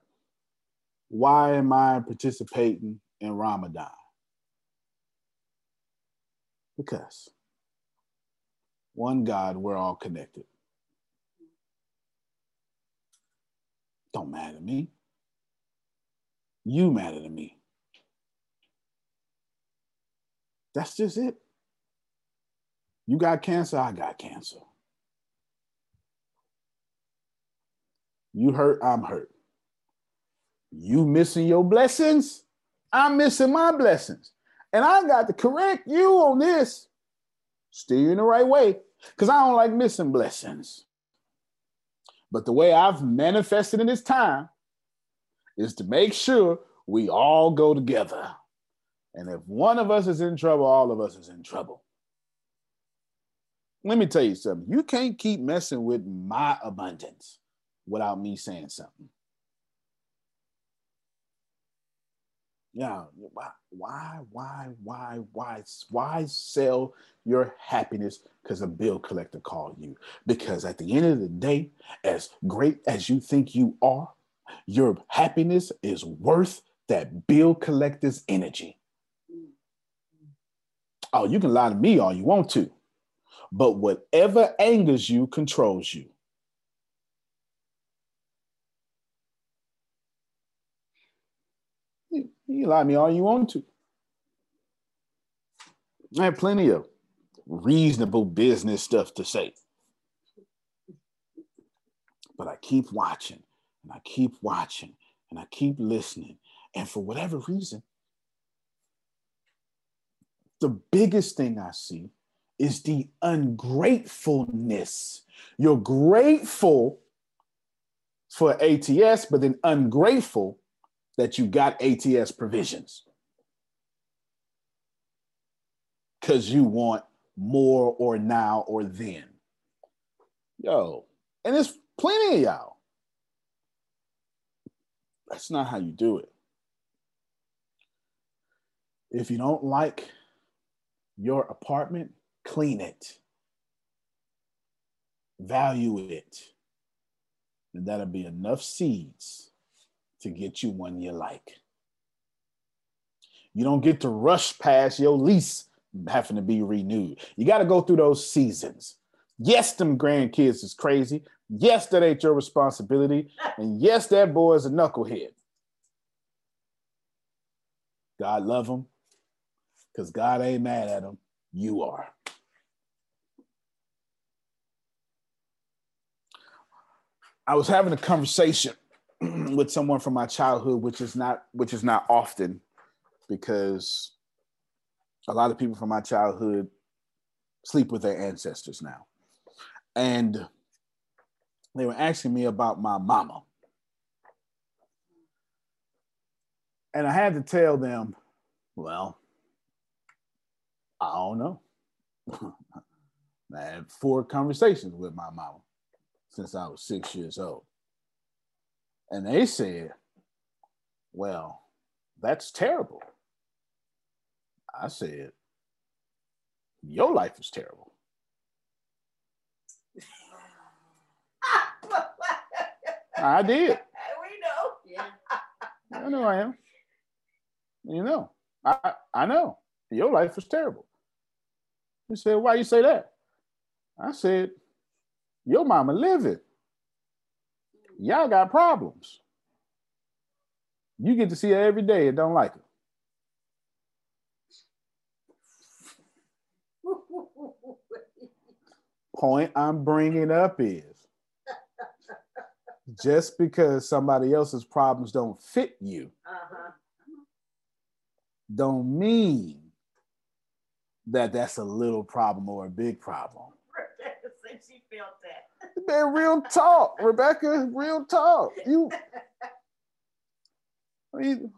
Why am I participating in Ramadan? Because one God, we're all connected. Don't matter to me. You matter to me. That's just it. You got cancer, I got cancer. You hurt, I'm hurt. You missing your blessings, I'm missing my blessings. And I got to correct you on this. Steer you in the right way, because I don't like missing blessings. But the way I've manifested in this time is to make sure we all go together. And if one of us is in trouble, all of us is in trouble. Let me tell you something. You can't keep messing with my abundance without me saying something. Yeah, why sell your happiness because a bill collector called you? Because at the end of the day, as great as you think you are, your happiness is worth that bill collector's energy. Oh, you can lie to me all you want to, but whatever angers you controls you. You can lie to me all you want to. I have plenty of reasonable business stuff to say. But I keep watching, and I keep watching, and I keep listening. And for whatever reason, the biggest thing I see is the ungratefulness. You're grateful for ATS, but then ungrateful that you got ATS provisions. Because you want more or now or then. Yo, and there's plenty of y'all. That's not how you do it. If you don't like your apartment, clean it. Value it. And that'll be enough seeds to get you one you like. You don't get to rush past your lease having to be renewed. You got to go through those seasons. Yes, them grandkids is crazy. Yes, that ain't your responsibility. And yes, that boy is a knucklehead. God love him, because God ain't mad at him. You are. I was having a conversation with someone from my childhood, which is not often, because a lot of people from my childhood sleep with their ancestors now. And they were asking me about my mama. And I had to tell them, well, I don't know. I had 4 conversations with my mama since I was 6 years old. And they said, well, that's terrible. I said, your life is terrible. I did. We know. Yeah. I know I am. You know, I know your life was terrible. He said, why you say that? I said, your mama living. Y'all got problems. You get to see her every day and don't like her. Point I'm bringing up is just because somebody else's problems don't fit you, don't mean that that's a little problem or a big problem. Rebecca said she felt that. Man, real talk, Rebecca, real talk. You, I mean,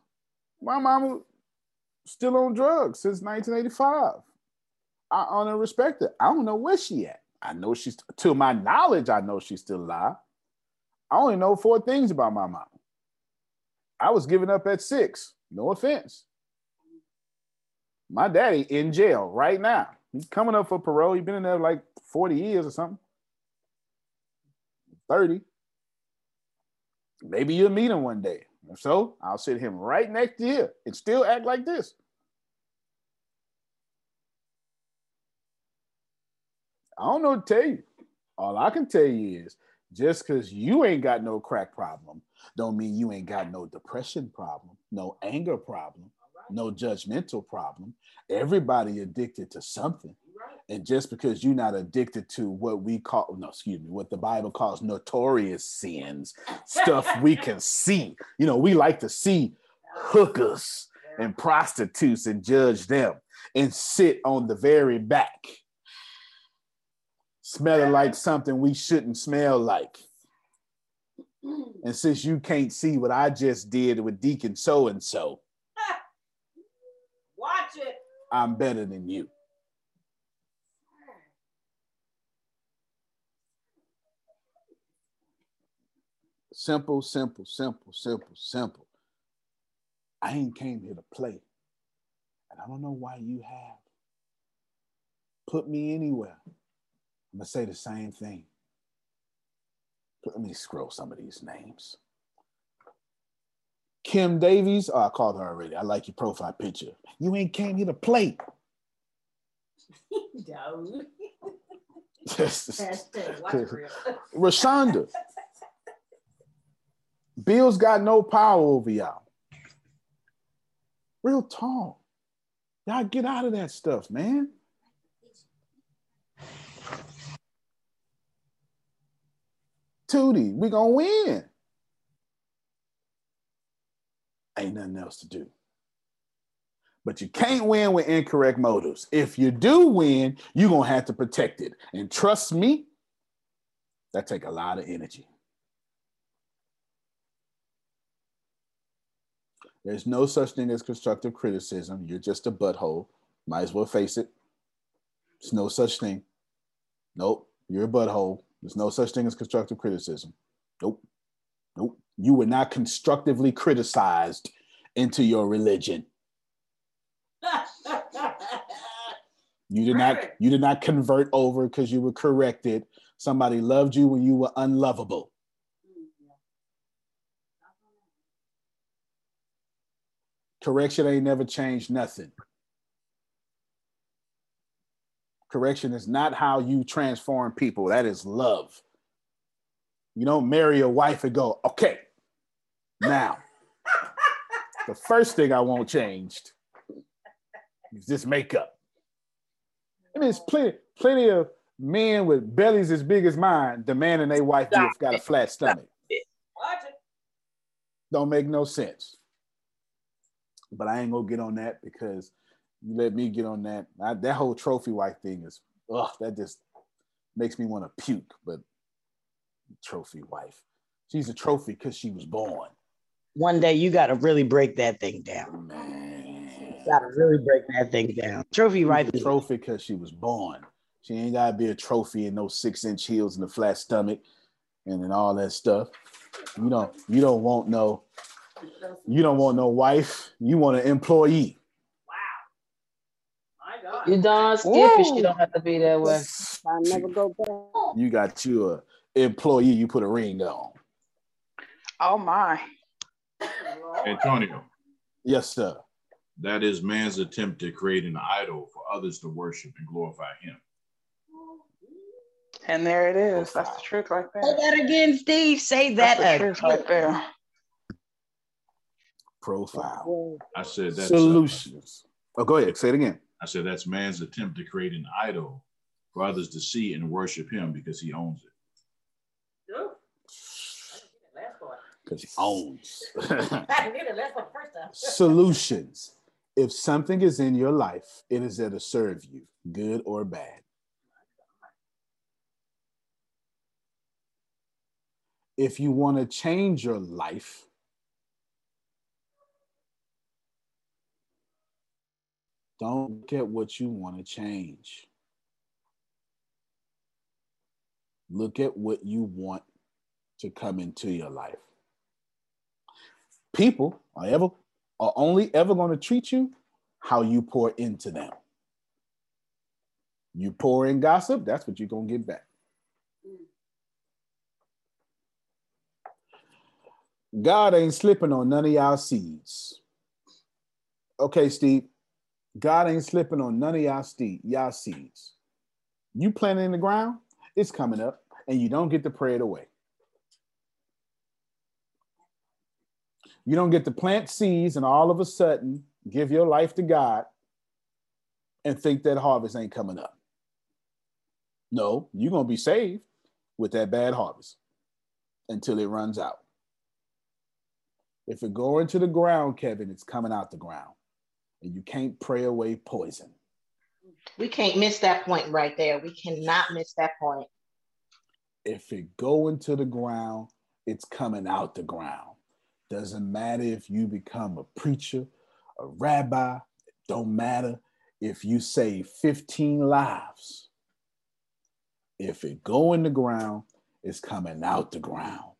my mama still on drugs since 1985. I honor and respect her. I don't know where she at. I know she's, to my knowledge, I know she's still alive. I only know 4 things about my mama. I was giving up at 6, no offense. My daddy in jail right now. He's coming up for parole. He's been in there like 40 years or something. 30. Maybe you'll meet him one day. If so, I'll sit him right next to you and still act like this. I don't know what to tell you. All I can tell you is just because you ain't got no crack problem don't mean you ain't got no depression problem, no anger problem, no judgmental problem. Everybody addicted to something. And just because you're not addicted to what we call, no, excuse me, what the Bible calls notorious sins, stuff we can see. You know, we like to see hookers and prostitutes and judge them and sit on the very back, smelling like something we shouldn't smell like. And since you can't see what I just did with Deacon so-and-so, watch it. I'm better than you. Simple, simple, simple, simple, simple. I ain't came here to play. And I don't know why you have. Put me anywhere. I'm going to say the same thing. Let me scroll some of these names. Kim Davies. Oh, I called her already. I like your profile picture. You ain't came here to play. No. Rashonda. Bill's got no power over y'all. Real talk. Y'all get out of that stuff, man. Tootie, we gonna win. Ain't nothing else to do. But you can't win with incorrect motives. If you do win, you're gonna have to protect it. And trust me, that take a lot of energy. There's no such thing as constructive criticism. You're just a butthole. Might as well face it. There's no such thing. Nope, you're a butthole. There's no such thing as constructive criticism. Nope, nope. You were not constructively criticized into your religion. You did not convert over because you were corrected. Somebody loved you when you were unlovable. Correction ain't never changed nothing. Correction is not how you transform people. That is love. You don't marry a wife and go, okay, now, the first thing I want changed is this makeup. I mean, there's plenty of men with bellies as big as mine demanding their wife got a flat stomach. Don't make no sense. But I ain't gonna get on that because you let me get on that. That whole trophy wife thing is, ugh, that just makes me want to puke. But trophy wife, she's a trophy because she was born. One day you gotta really break that thing down, man. You gotta really break that thing down. Trophy wife, trophy because she was born. She ain't gotta be a trophy in no 6-inch heels and a flat stomach and then all that stuff. You don't want no wife. You want an employee. Wow. My God. You don't skip it. She don't have to be that way. I never go back. You got you an employee. You put a ring on. Oh my. Antonio. Yes, sir. That is man's attempt to create an idol for others to worship and glorify him. And there it is. That's the truth right there. Say that again, Steve. Say that again. That's the truth right there. Profile. I said that's solutions. Oh, go ahead. Say it again. I said that's man's attempt to create an idol for others to see and worship him because he owns it. Because he owns. Solutions. If something is in your life, it is there to serve you, good or bad. If you want to change your life, don't look at what you want to change. Look at what you want to come into your life. People are only ever going to treat you how you pour into them. You pour in gossip, that's what you're going to get back. God ain't slipping on none of y'all seeds. Okay, Steve. God ain't slipping on none of y'all seeds. You plant it in the ground, it's coming up, and you don't get to pray it away. You don't get to plant seeds and all of a sudden give your life to God and think that harvest ain't coming up. No, you're going to be saved with that bad harvest until it runs out. If it go into the ground, Kevin, it's coming out the ground. And you can't pray away poison. We can't miss that point right there. We cannot miss that point. If it go into the ground, it's coming out the ground. Doesn't matter if you become a preacher, a rabbi, don't matter if you save 15 lives. If it go in the ground, it's coming out the ground.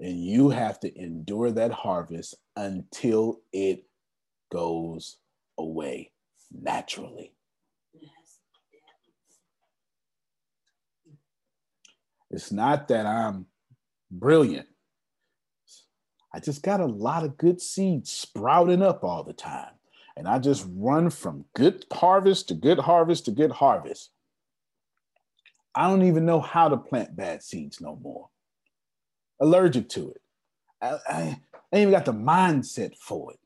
And you have to endure that harvest until it goes away naturally. Yes. It's not that I'm brilliant. I just got a lot of good seeds sprouting up all the time. And I just run from good harvest to good harvest to good harvest. I don't even know how to plant bad seeds no more. Allergic to it. I ain't even got the mindset for it.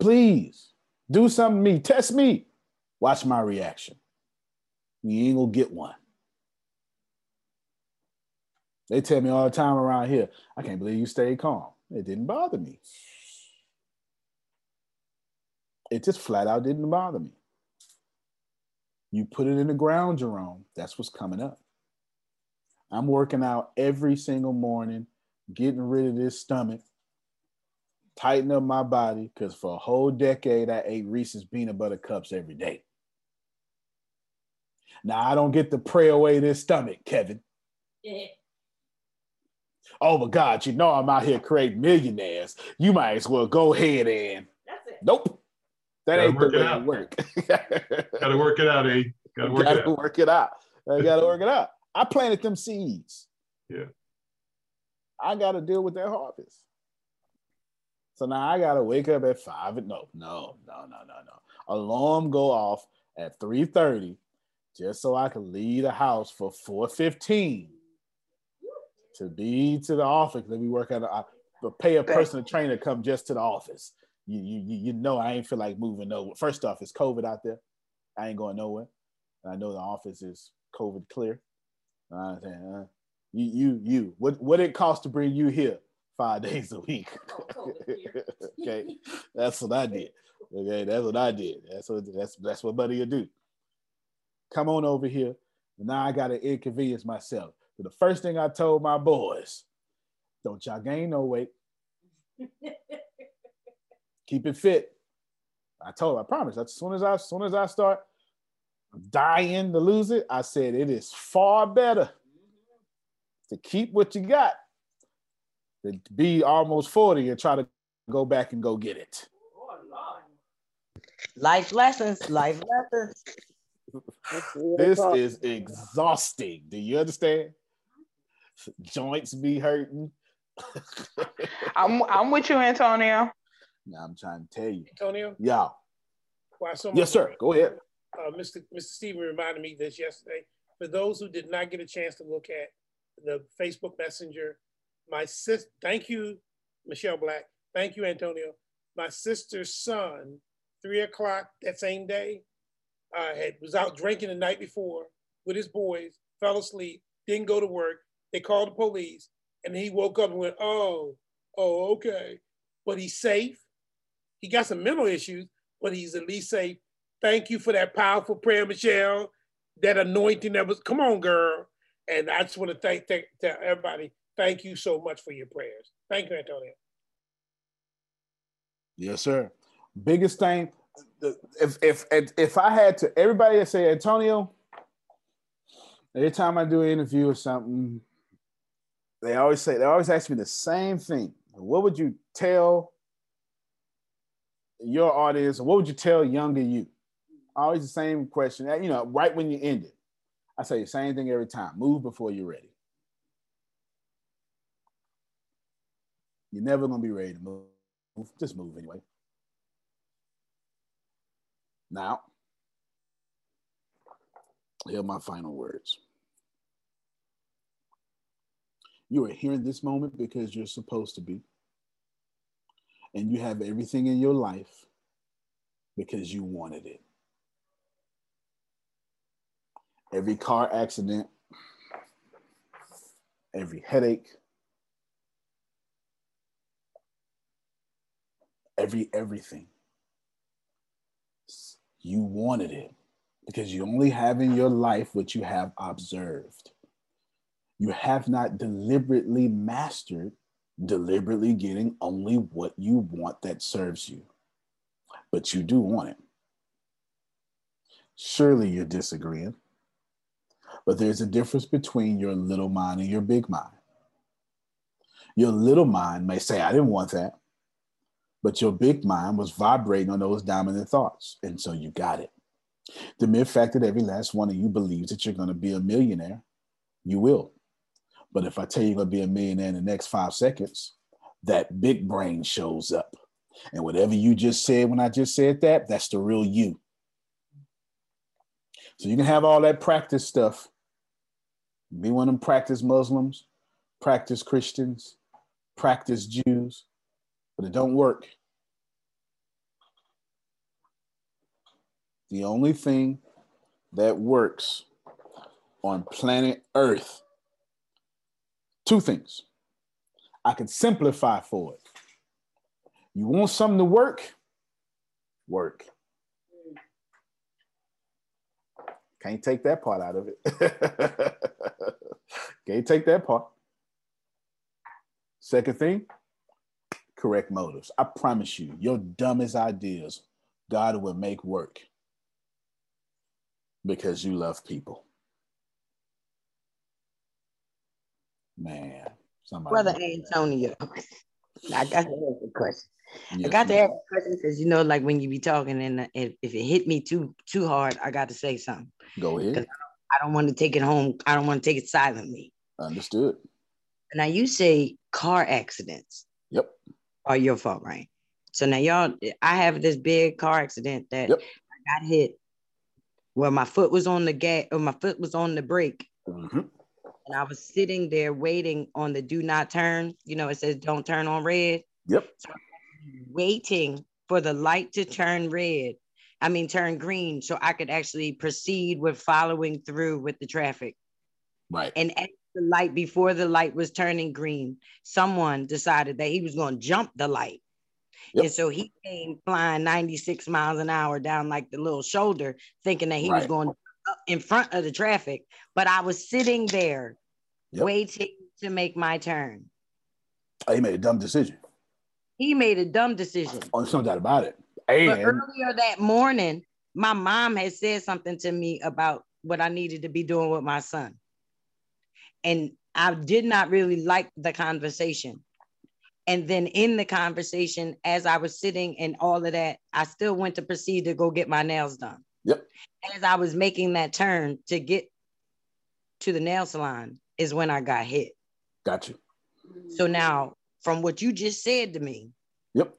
Please do something to me. Test me. Watch my reaction. You ain't gonna get one. They tell me all the time around here, I can't believe you stayed calm. It didn't bother me. It just flat out didn't bother me. You put it in the ground, Jerome, that's what's coming up. I'm working out every single morning, getting rid of this stomach, tighten up my body, because for a whole decade, I ate Reese's peanut butter cups every day. Now, I don't get to pray away this stomach, Kevin. Yeah. Oh my God, you know I'm out here creating millionaires. You might as well go ahead and. That's it. Nope. That ain't the way to work. Gotta work it out, eh? Gotta work it out. I gotta work it out. I planted them seeds. Yeah. I gotta deal with that harvest. So now I gotta wake up at 5. No. Alarm go off at 3:30 just so I can leave the house for 4:15. To be to the office, let me work out. Pay a personal trainer come just to the office. You know I ain't feel like moving nowhere. First off, it's COVID out there. I ain't going nowhere. I know the office is COVID clear. I'm saying, what it cost to bring you here 5 days a week? Okay, that's what I did. Okay, that's what I did. That's what buddy will do. Come on over here. Now I gotta inconvenience myself. The first thing I told my boys, don't y'all gain no weight. Keep it fit. I told them, I promise, as soon as I start dying to lose it, I said it is far better to keep what you got than to be almost 40 and try to go back and go get it. Life lessons. This is exhausting. Do you understand? joints be hurting. I'm with you, Antonio. Now I'm trying to tell you, Antonio. Yeah. Yes, sir. Go ahead. Mr. Steven reminded me this yesterday. For those who did not get a chance to look at the Facebook Messenger, thank you, Michelle Black. Thank you, Antonio. My sister's son, 3 o'clock that same day, was out drinking the night before with his boys, fell asleep, didn't go to work. They called the police, and he woke up and went, oh, okay. But he's safe. He got some mental issues, but he's at least safe. Thank you for that powerful prayer, Michelle, that anointing that was, come on, girl. And I just want to thank everybody. Thank you so much for your prayers. Thank you, Antonio. Yes, sir. Biggest thing, if I had to, everybody that say, Antonio, every time I do an interview or something, they always ask me the same thing. What would you tell your audience? What would you tell younger you? Always the same question, you know, right when you end it. I say the same thing every time. Move before you're ready. You're never going to be ready to move. Just move anyway. Now, here are my final words. You are here in this moment because you're supposed to be. And you have everything in your life because you wanted it. Every car accident, every headache, everything. You wanted it because you only have in your life what you have observed. You have not deliberately mastered deliberately getting only what you want that serves you, but you do want it. Surely you're disagreeing, but there's a difference between your little mind and your big mind. Your little mind may say, I didn't want that, but your big mind was vibrating on those dominant thoughts, and so you got it. The mere fact that every last one of you believes that you're going to be a millionaire, you will. But if I tell you you're going to be a millionaire in the next 5 seconds, that big brain shows up. And whatever you just said when I just said that, that's the real you. So you can have all that practice stuff. Be one of them practice Muslims, practice Christians, practice Jews, but it don't work. The only thing that works on planet Earth, two things. I can simplify for it. You want something to work? Work. Can't take that part out of it. Can't take that part. Second thing, correct motives. I promise you, your dumbest ideas, God will make work because you love people. Man, somebody. Brother Antonio, I got to ask a question. Yes, I got to ask a question because, you know, like when you be talking and if it hit me too hard, I got to say something. Go ahead. I don't want to take it home. I don't want to take it silently. Understood. Now you say car accidents. Yep. Are your fault, right? So now y'all, I have this big car accident that I got hit where my foot was on the gas, or my foot was on the brake. Mm-hmm. And I was sitting there waiting on the do not turn. You know, it says don't turn on red. Yep. So waiting for the light to turn green, so I could actually proceed with following through with the traffic. Right. And at the light, before the light was turning green, someone decided that he was going to jump the light. Yep. And so he came flying 96 miles an hour down like the little shoulder, thinking that he was going up in front of the traffic, but I was sitting there waiting to make my turn. He made a dumb decision. Oh, there's no doubt about it. And but earlier that morning, my mom had said something to me about what I needed to be doing with my son. And I did not really like the conversation. And then in the conversation, as I was sitting and all of that, I still went to proceed to go get my nails done. Yep. As I was making that turn to get to the nail salon is when I got hit. Got you. So now, from what you just said to me, yep,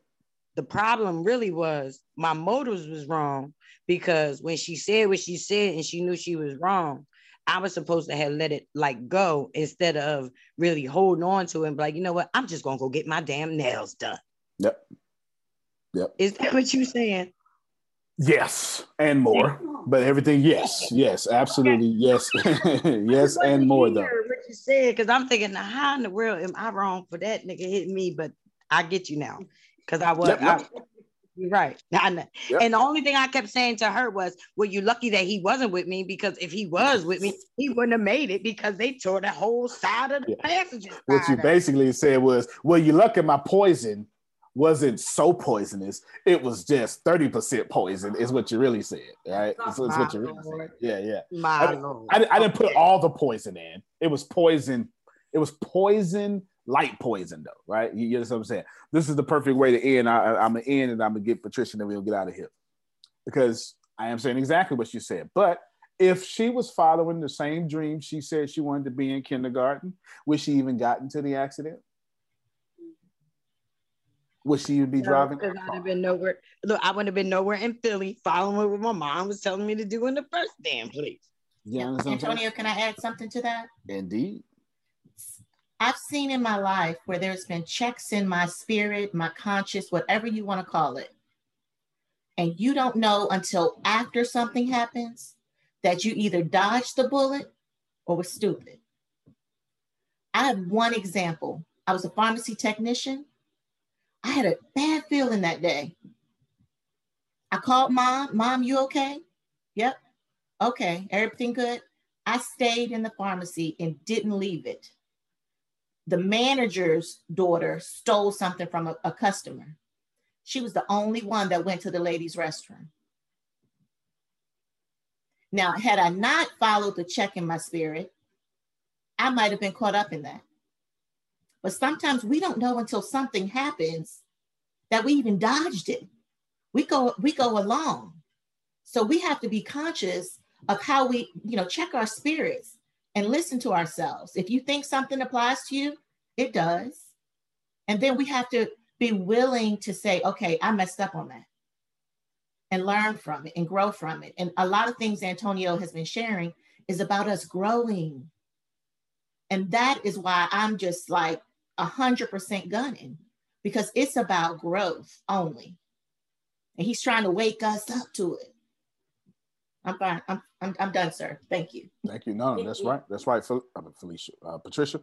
the problem really was my motives was wrong, because when she said what she said and she knew she was wrong, I was supposed to have let it like go instead of really holding on to it and be like, you know what, I'm just going to go get my damn nails done. Yep. Yep. Is that what you're saying? Yes, and more. But everything, yes, yes, absolutely, yes, yes, and more though. What you said, because I'm thinking, now, how in the world am I wrong for that nigga hitting me? But I get you now, because I was. Yep, yep. You're right. Yep. And the only thing I kept saying to her was, "Well, you're lucky that he wasn't with me, because if he was with me, he wouldn't have made it, because they tore the whole side of the passenger." What you basically said was, "Well, you're lucky my poison wasn't so poisonous. It was just 30% poison," is what you really said, right? That's what you really said. Yeah, yeah. I didn't put all the poison in. It was poison. It was poison, light poison, though, right? You understand what I'm saying? This is the perfect way to end. I'm going to end, and I'm going to get Patricia, and we'll get out of here. Because I am saying exactly what you said. But if she was following the same dream she said she wanted to be in kindergarten, would she even got into the accident? Would she be driving? Because I'd have been nowhere. Look, I wouldn't have been nowhere in Philly following what my mom was telling me to do in the first damn place. Yeah, Antonio, can I add something to that? Indeed. I've seen in my life where there's been checks in my spirit, my conscience, whatever you want to call it. And you don't know until after something happens that you either dodged the bullet or was stupid. I have one example. I was a pharmacy technician. I had a bad feeling that day. I called mom. Mom, you okay? Yep. Okay, everything good? I stayed in the pharmacy and didn't leave it. The manager's daughter stole something from a customer. She was the only one that went to the ladies' restroom. Now, had I not followed the check in my spirit, I might have been caught up in that. But sometimes we don't know until something happens that we even dodged it. We go along. So we have to be conscious of how we, check our spirits and listen to ourselves. If you think something applies to you, it does. And then we have to be willing to say, okay, I messed up on that, and learn from it and grow from it. And a lot of things Antonio has been sharing is about us growing. And that is why I'm just like 100% gunning, because it's about growth only. And he's trying to wake us up to it. I'm fine. I'm done, sir. Thank you. Thank you. No, that's right. That's right. Felicia, Patricia.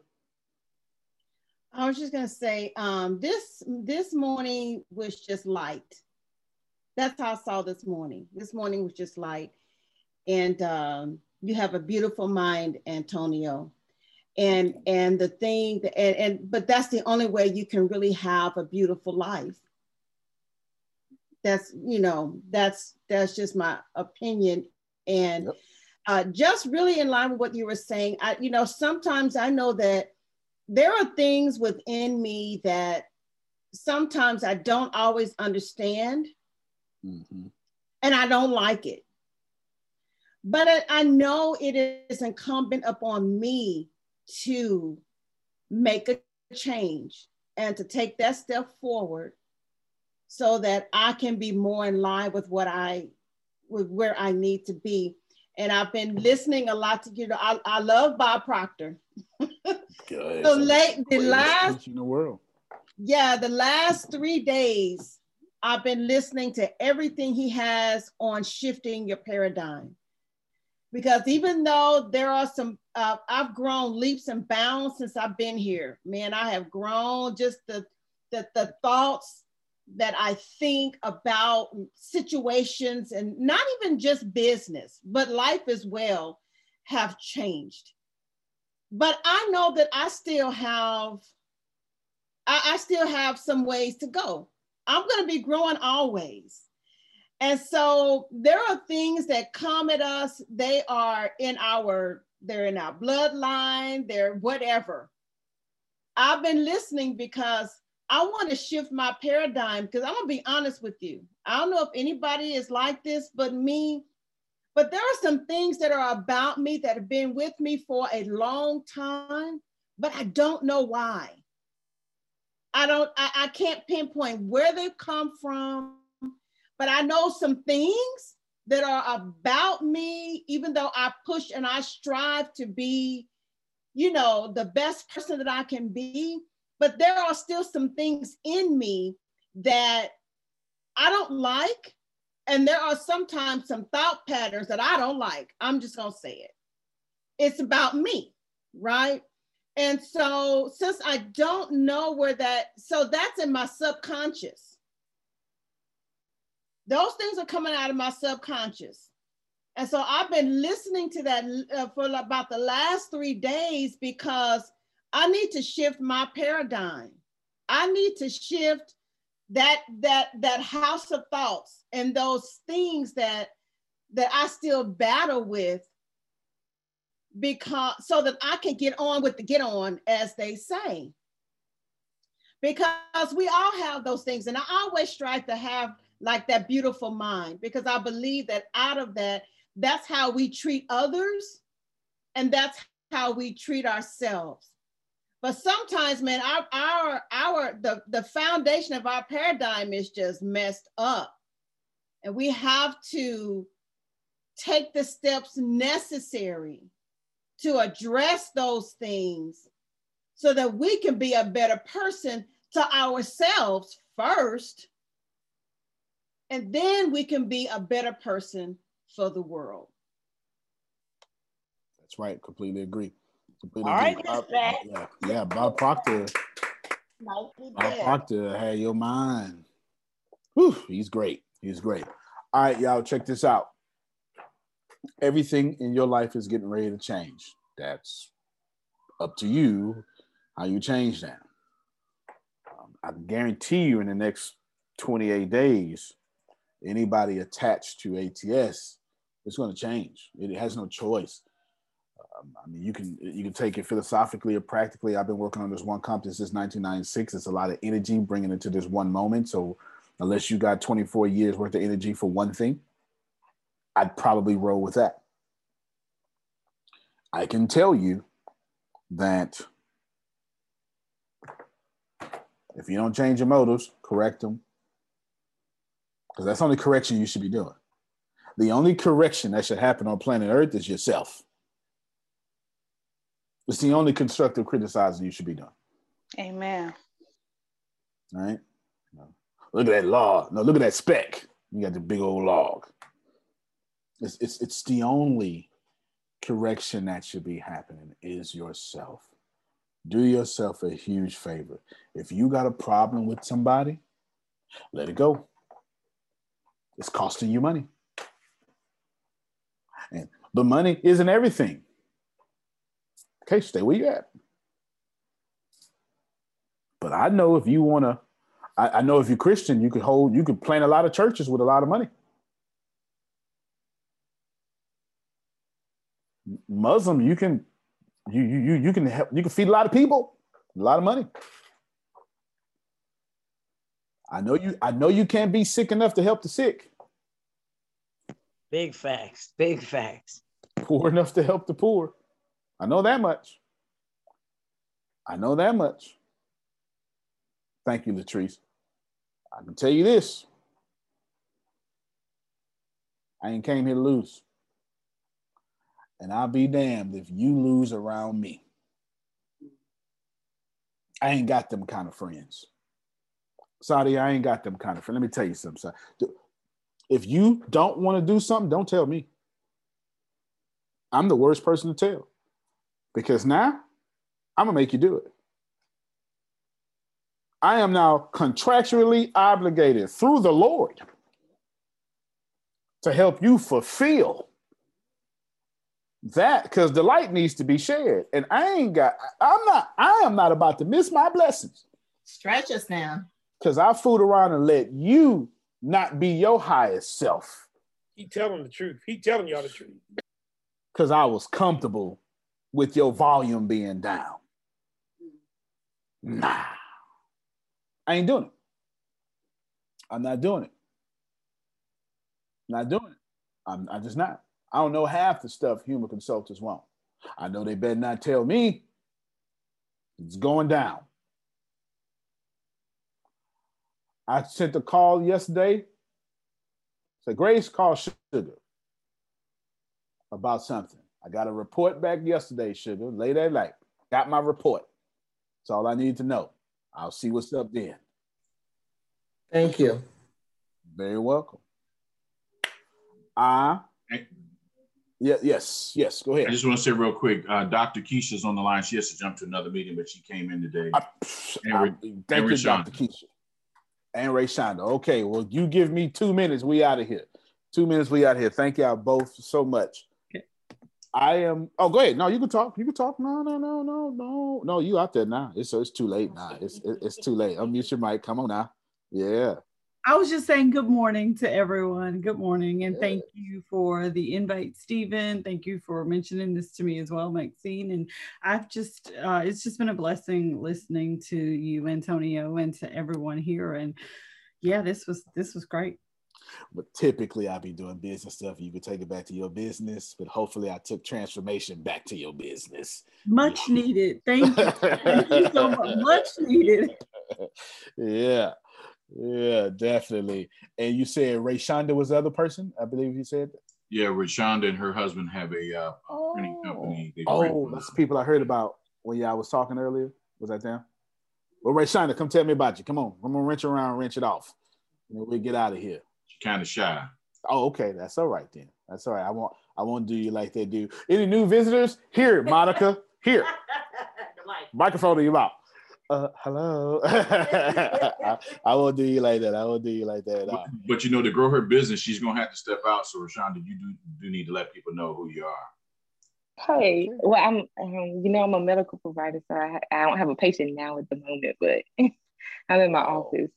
I was just going to say, this morning was just light. That's how I saw this morning. This morning was just light. And you have a beautiful mind, Antonio. And the thing that, but that's the only way you can really have a beautiful life. That's, that's just my opinion. And yep. Just really in line with what you were saying, sometimes I know that there are things within me that sometimes I don't always understand, mm-hmm. and I don't like it. But I know it is incumbent upon me to make a change and to take that step forward so that I can be more in line with where I need to be. And I've been listening a lot to, I love Bob Proctor. Good. So the last 3 days, I've been listening to everything he has on shifting your paradigm. Because even though there are some, I've grown leaps and bounds since I've been here. Man, I have grown. Just the thoughts that I think about situations, and not even just business, but life as well, have changed. But I know that I still have some ways to go. I'm going to be growing always. And so there are things that come at us. They are they're in our bloodline, they're whatever. I've been listening because I want to shift my paradigm, because I'm going to be honest with you. I don't know if anybody is like this but me, but there are some things that are about me that have been with me for a long time but I don't know why. I can't pinpoint where they've come from, but I know some things that are about me, even though I push and I strive to be, you know, the best person that I can be, but there are still some things in me that I don't like. And there are sometimes some thought patterns that I don't like. I'm just gonna say it. It's about me, right? And so since I don't know where that, so that's in my subconscious. Those things are coming out of my subconscious. And so I've been listening to that for about the last 3 days because I need to shift my paradigm. I need to shift that house of thoughts and those things that I still battle with, because so that I can get on with the get on, as they say. Because we all have those things, and I always strive to have like that beautiful mind, because I believe that out of that, that's how we treat others and that's how we treat ourselves. But sometimes, man, the foundation of our paradigm is just messed up. And we have to take the steps necessary to address those things so that we can be a better person to ourselves first, and then we can be a better person for the world. That's right, completely agree. All right, Bob Proctor. Bob Proctor had your mind. Whew, he's great. He's great. All right, y'all, check this out. Everything in your life is getting ready to change. That's up to you how you change that. I guarantee you, in the next 28 days, anybody attached to ATS, it's going to change. It has no choice. I mean, you can take it philosophically or practically. I've been working on this one company since 1996. It's a lot of energy, bringing it to this one moment. So unless you got 24 years worth of energy for one thing, I'd probably roll with that. I can tell you that if you don't change your motives, correct them, because that's the only correction you should be doing. The only correction that should happen on planet Earth is yourself. It's the only constructive criticizing you should be doing. Amen. All right. Look at that log. No, look at that speck. You got the big old log. It's the only correction that should be happening is yourself. Do yourself a huge favor. If you got a problem with somebody, let it go. It's costing you money. And the money isn't everything. Okay, stay where you at. But I know if you wanna, I know if you're Christian, you could plant a lot of churches with a lot of money. Muslim, you can feed a lot of people, a lot of money. I know you can't be sick enough to help the sick. Big facts, big facts. Poor enough to help the poor. I know that much. I know that much. Thank you, Latrice. I can tell you this. I ain't came here to lose. And I'll be damned if you lose around me. I ain't got them kind of friends. Saudi, I ain't got them kind of friends. Let me tell you something. If you don't want to do something, don't tell me. I'm the worst person to tell. Because now, I'm gonna make you do it. I am now contractually obligated through the Lord to help you fulfill that, because delight needs to be shared. And I am not about to miss my blessings. Stretch us now. Because I fooled around and let you not be your highest self. He telling the truth. He telling y'all the truth. Because I was comfortable with your volume being down. Nah, I ain't doing it. I'm not doing it. Not doing it. I'm just not. I don't know half the stuff human consultants want. I know they better not tell me It's going down. I sent a call yesterday. So Grace called Sugar about something. I got a report back yesterday, Sugar, late at night. Got my report. That's all I need to know. I'll see what's up then. Thank you. Very welcome. Yes, go ahead. I just want to say real quick, Dr. Keisha's on the line. She has to jump to another meeting, but she came in today. Thank you, Dr. Keisha. And Ray Shonda. Okay, well, you give me 2 minutes, we out of here. 2 minutes, we out of here. Thank y'all both so much. Okay. Oh, go ahead. No, you can talk. You can talk. No. No, you out there now. It's too late now. It's too late. Unmute your mic. Come on now. Yeah. I was just saying good morning to everyone. Good morning. And thank you for the invite, Stephen. Thank you for mentioning this to me as well, Maxine. And I've just, it's just been a blessing listening to you, Antonio, and to everyone here. And yeah, this was great. But typically I be doing business stuff. You could take it back to your business, but hopefully I took transformation back to your business. Much needed. Thank you. Thank you so much. Much needed. Yeah. Yeah, definitely. And you said Ray Shonda was the other person, I believe you said? Yeah, Ray Shonda and her husband have a printing company. That's the people I heard about when y'all was talking earlier. Was that them? Well, Ray Shonda, come tell me about you. Come on. I'm going to wrench around, wrench it off. And then we'll get out of here. She's kind of shy. Oh, okay. That's all right then. That's all right. I won't do you like they do. Any new visitors? Here, Monica. Here. Microphone to your mouth. Hello. I won't do you like that. I won't do you like that at all. But you know, to grow her business, she's gonna have to step out. So Rashonda, you do need to let people know who you are. Hey, well, I'm you know, I'm a medical provider, so I don't have a patient now at the moment, but I'm in my office.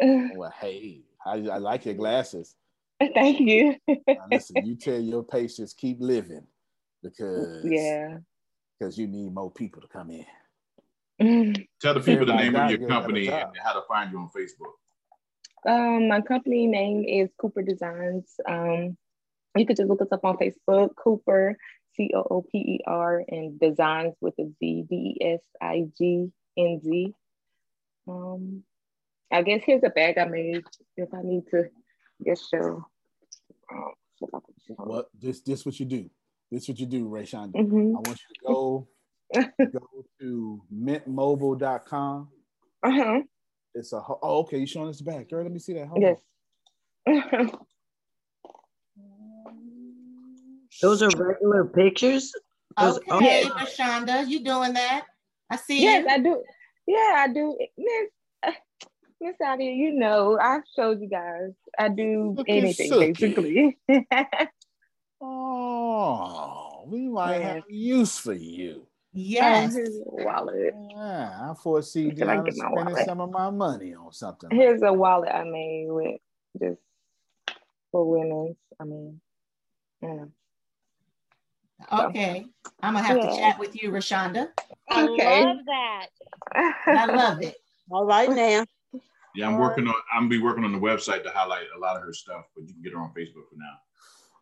Well, hey, I like your glasses. Thank you. Now, listen, you tell your patients keep living because you need more people to come in. Tell the people the name of your company and how to find you on Facebook. My company name is Cooper Designs. You could just look us up on Facebook, Cooper, C-O-O-P-E-R, and Designs with a Z, D-E-S-I-G-N-Z. I guess here's a bag I made if I need to just show. Well, this what you do. This what you do, Ray Shonda. I want you to go. Go to mintmobile.com. It's a okay. You showing us the back, girl. Let me see that. Hold on. Those are regular pictures. Okay, Rashonda, you doing that? I see. Yes, I do. Yeah, I do. Miss Adia, you know, I showed you guys. I do anything basically. Oh, we might have use for you. Yes. Here's a wallet. Yeah, I foresee you spending some of my money on something. Here's a wallet I made with just for women. I mean, yeah. Okay, so, I'm gonna have to chat with you, Rashonda. I love that. I love it. All right now. Yeah, I'm be working on the website to highlight a lot of her stuff, but you can get her on Facebook for now.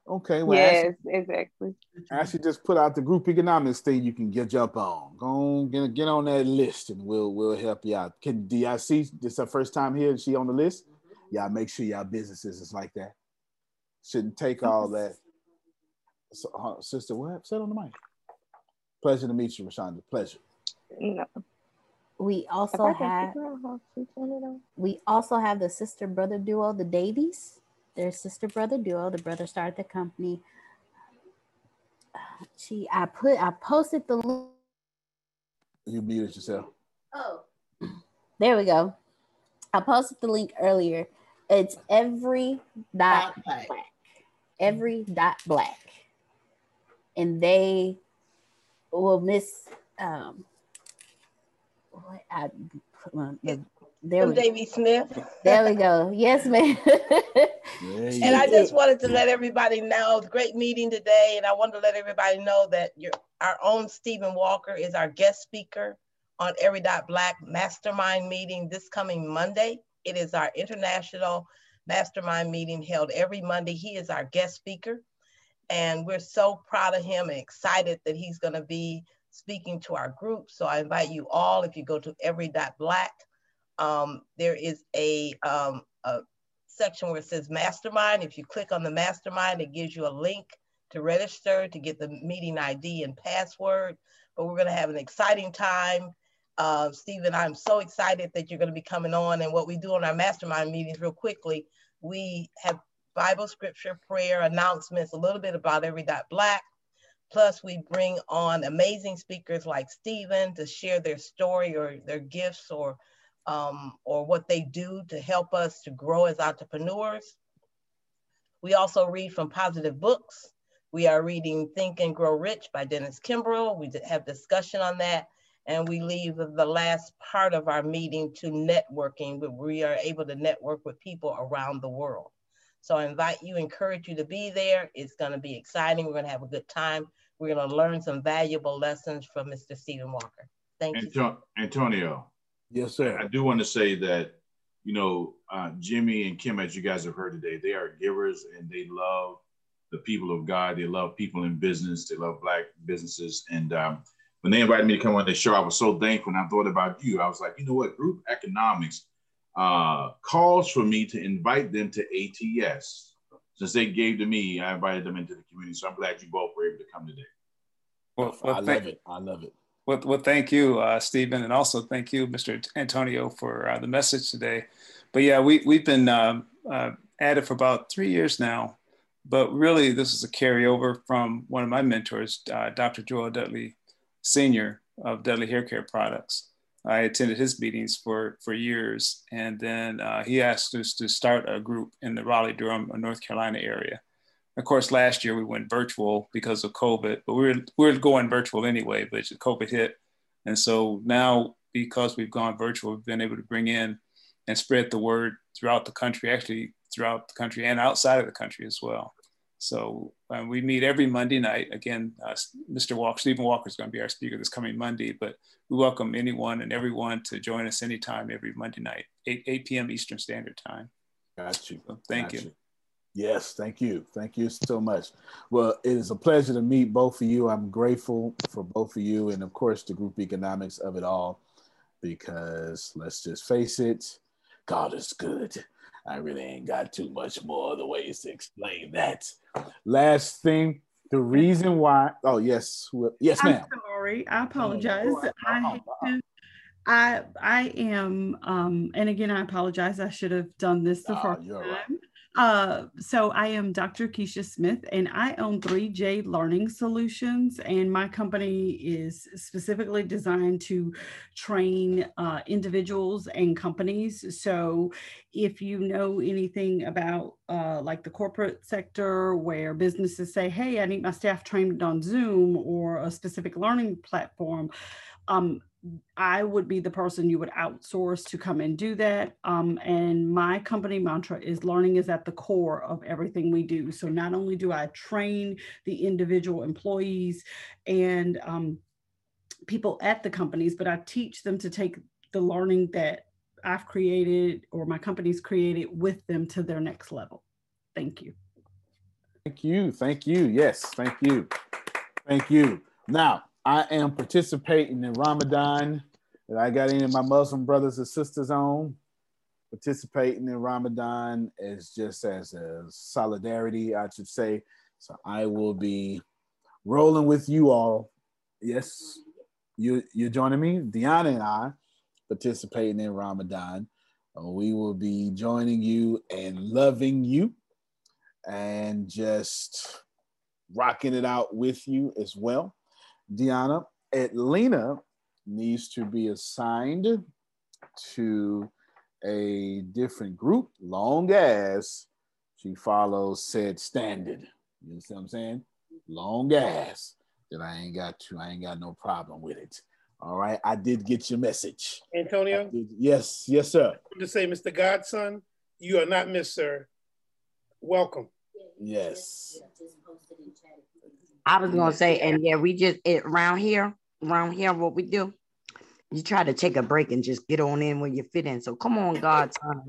Okay, well, yes, exactly. Actually, just put out the group economics thing you can jump on. Go on, get on that list, and we'll help you out. Can DIC? This her first time here, and she on the list. Y'all make sure y'all businesses is like that. Shouldn't take all that. So, sister, what? Sit on the mic. Pleasure to meet you, Rashonda. Pleasure. No. We also have the sister brother duo, the Davies. Their sister-brother duo. The brother started the company. I posted the link. You muted yourself. Oh. There we go. I posted the link earlier. It's Every Dot Black. Every Dot Black. And they will miss... Davey Smith. There we go. Yes, ma'am. And I just wanted to let everybody know, great meeting today. And I wanted to let everybody know that our own Stephen Walker is our guest speaker on Every Dot Black Mastermind meeting this coming Monday. It is our international mastermind meeting held every Monday. He is our guest speaker. And we're so proud of him and excited that he's going to be speaking to our group. So I invite you all, if you go to Every Dot Black, there is a section where it says Mastermind. If you click on the Mastermind, it gives you a link to register, to get the meeting ID and password. But we're gonna have an exciting time. Steve and I am so excited that you're gonna be coming on. And what we do on our Mastermind meetings real quickly, we have Bible, scripture, prayer, announcements, a little bit about Every Dot Black. Plus we bring on amazing speakers like Stephen to share their story or their gifts or what they do to help us to grow as entrepreneurs. We also read from positive books. We are reading Think and Grow Rich by Dennis Kimbrell. We have discussion on that. And we leave the last part of our meeting to networking, where we are able to network with people around the world. So I invite you, encourage you to be there. It's gonna be exciting. We're gonna have a good time. We're gonna learn some valuable lessons from Mr. Stephen Walker. Thank you. Antonio. Yes, sir. I do wanna say that, you know, Jimmy and Kim, as you guys have heard today, they are givers and they love the people of God. They love people in business. They love Black businesses. And when they invited me to come on this show, I was so thankful. And I thought about you. I was like, you know what? Group economics calls for me to invite them to ATS. Since they gave to me, I invited them into the community. So I'm glad you both were able to come today. Well I love it. I love it. Well, thank you, Stephen. And also thank you, Mr. Antonio, for the message today. But yeah, we've been at it for about 3 years now. But really, this is a carryover from one of my mentors, Dr. Joel Dudley Sr. of Dudley Hair Care Products. I attended his meetings for years. And then he asked us to start a group in the Raleigh-Durham, North Carolina area. Of course, last year we went virtual because of COVID, but we were going virtual anyway, but COVID hit. And so now, because we've gone virtual, we've been able to bring in and spread the word throughout the country, actually throughout the country and outside of the country as well. So we meet every Monday night. Again, Mr. Walker, Stephen Walker is going to be our speaker this coming Monday, but we welcome anyone and everyone to join us anytime every Monday night, 8 p.m. Eastern Standard Time. Got you. So thank you. Yes, thank you. Thank you so much. Well, it is a pleasure to meet both of you. I'm grateful for both of you and of course the group economics of it all, because let's just face it, God is good. I really ain't got too much more of the ways to explain that. Last thing, the reason why, oh yes, yes ma'am. I'm sorry, I apologize. I am, and again, I apologize. I should have done this the first time. Right. So I am Dr. Keisha Smith and I own 3J Learning Solutions, and my company is specifically designed to train individuals and companies. So if you know anything about like the corporate sector where businesses say, hey, I need my staff trained on Zoom or a specific learning platform, I would be the person you would outsource to come and do that. And my company mantra is learning is at the core of everything we do. So not only do I train the individual employees and people at the companies, but I teach them to take the learning that I've created or my company's created with them to their next level. Thank you. Thank you. Thank you. Yes. Thank you. Thank you. Now, I am participating in Ramadan, and I got any of my Muslim brothers and sisters on. Participating in Ramadan is just as a solidarity, I should say. So I will be rolling with you all. Yes, you're joining me. Deanna and I participating in Ramadan. We will be joining you and loving you and just rocking it out with you as well. Deanna, Atlena needs to be assigned to a different group, long as she follows said standard. You know what I'm saying? Long as that I ain't got no problem with it. All right, I did get your message. Antonio? Yes, yes, sir. To say, Mr. Godson, you are not missed, sir. Welcome. Yes. I was gonna say, and yeah, we just around here, what we do, you try to take a break and just get on in when you fit in. So come on, God's time,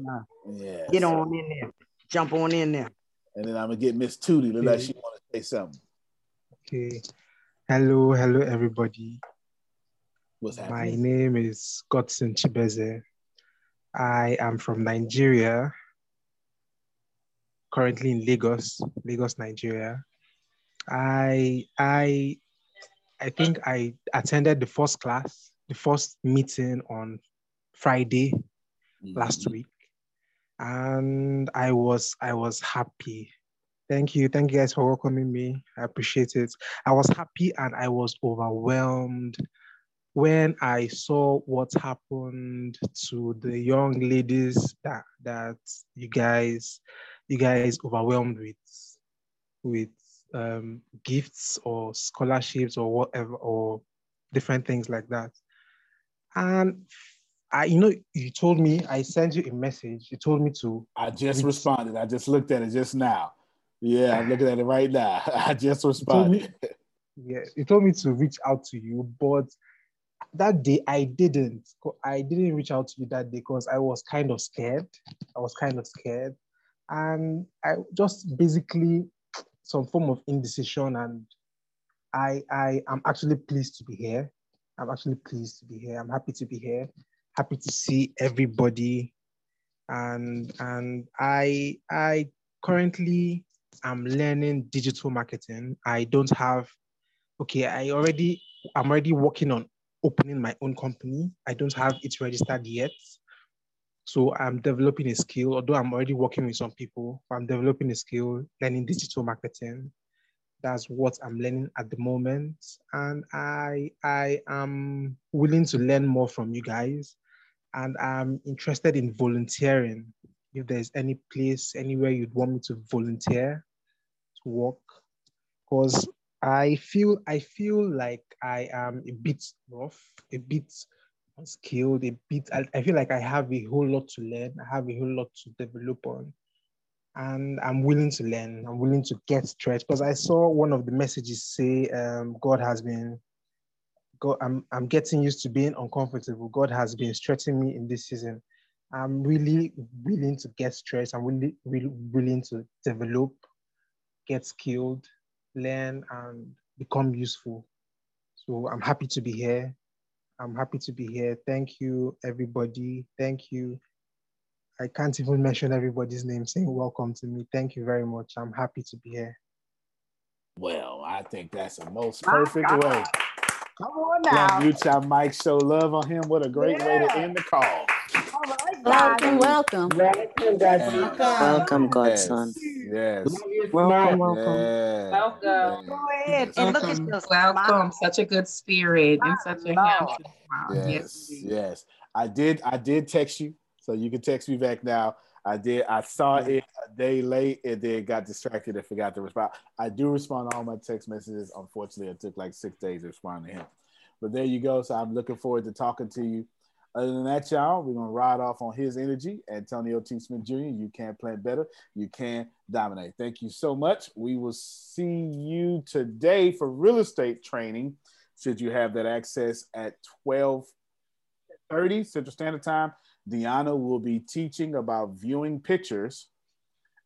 yes. Get on in there, jump on in there. And then I'm gonna get Miss Tootie to let you want to say something. Okay. Hello, everybody. What's happening? My name is Godson Chibeze. I am from Nigeria, currently in Lagos, Nigeria. I think I attended the first meeting on Friday last week, and I was happy. Thank you guys for welcoming me. I appreciate it. I was happy and I was overwhelmed when I saw what happened to the young ladies that you guys overwhelmed with gifts or scholarships or whatever, or different things like that. And you told me, I sent you a message. You told me to. I just responded. I just looked at it just now. Yeah, I'm looking at it right now. I just responded. You told me to reach out to you, but that day I didn't. I didn't reach out to you that day because I was kind of scared. And I just basically some form of indecision, and I am actually pleased to be here. I'm happy to be here. Happy to see everybody. And I currently am learning digital marketing. I'm already working on opening my own company. I don't have it registered yet. So I'm developing a skill, although I'm already working with some people, but I'm developing a skill, learning digital marketing. That's what I'm learning at the moment. And I am willing to learn more from you guys. And I'm interested in volunteering. If there's any place, anywhere you'd want me to volunteer, to work, because I feel like I am a bit rough, a bit unskilled, a bit. I feel like I have a whole lot to learn. I have a whole lot to develop on, and I'm willing to learn. I'm willing to get stretched, because I saw one of the messages say, I'm getting used to being uncomfortable. God has been stretching me in this season. I'm really willing to get stretched. I'm really willing to develop, get skilled, learn, and become useful. So I'm happy to be here. Thank you, everybody. Thank you. I can't even mention everybody's name, saying welcome to me. Thank you very much. I'm happy to be here. Well, I think that's the most perfect way. Come on now. Mute your mic, show love on him. What a great way to end the call. Welcome, Godson. Yes. Welcome. Go ahead. And look at this. Welcome. Such a good spirit and such a handsome. Yes. I did text you, so you can text me back now. I saw it a day late and then got distracted and forgot to respond. I do respond to all my text messages. Unfortunately, it took like 6 days to respond to him. But there you go. So I'm looking forward to talking to you. Other than that, y'all, we're going to ride off on his energy. Antonio T. Smith Jr., you can plan better. You can dominate. Thank you so much. We will see you today for real estate training, should you have that access, at 12:30 Central Standard Time. Deanna will be teaching about viewing pictures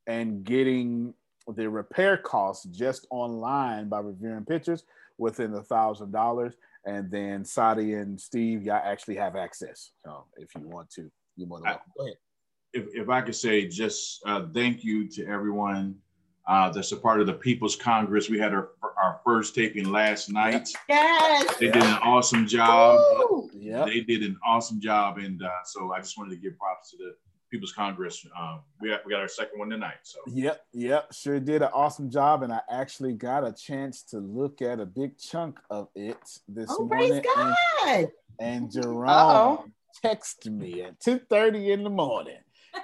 and getting the repair costs just online by reviewing pictures within $1,000. And then Sadi and Steve, y'all actually have access. So if you want to, you're more than welcome. Go ahead. If I could say just thank you to everyone that's a part of the People's Congress. We had our first taping last night. Yes. They did an awesome job. Yep. And so I just wanted to give props to the People's Congress. We got our second one tonight. So yep, sure did an awesome job, and I actually got a chance to look at a big chunk of it this morning. Praise God! And Jerome texted me at 2:30 in the morning,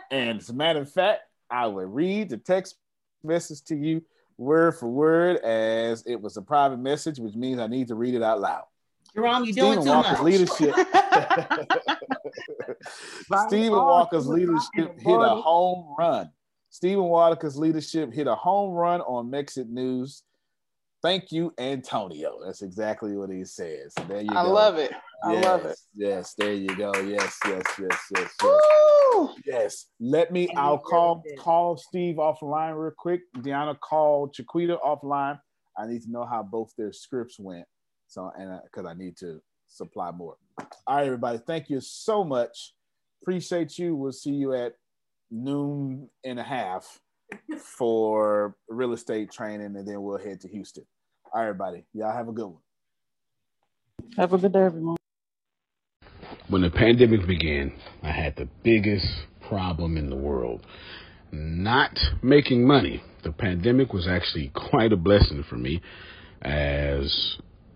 and as a matter of fact, I would read the text message to you word for word, as it was a private message, which means I need to read it out loud. Jerome, you're doing too much. Leadership. Stephen Walker's leadership hit a home run. On MExit News. Thank you, Antonio. That's exactly what he says. So there you go. I love it. Yes, there you go. Yes. I'll call Steve offline real quick. Deanna, called Chiquita offline. I need to know how both their scripts went. So, and because I need to supply more. All right, everybody. Thank you so much. Appreciate you. We'll see you at 12:30 for real estate training, and then we'll head to Houston. All right, everybody. Y'all have a good one. Have a good day, everyone. When the pandemic began, I had the biggest problem in the world. Not making money. The pandemic was actually quite a blessing for me, as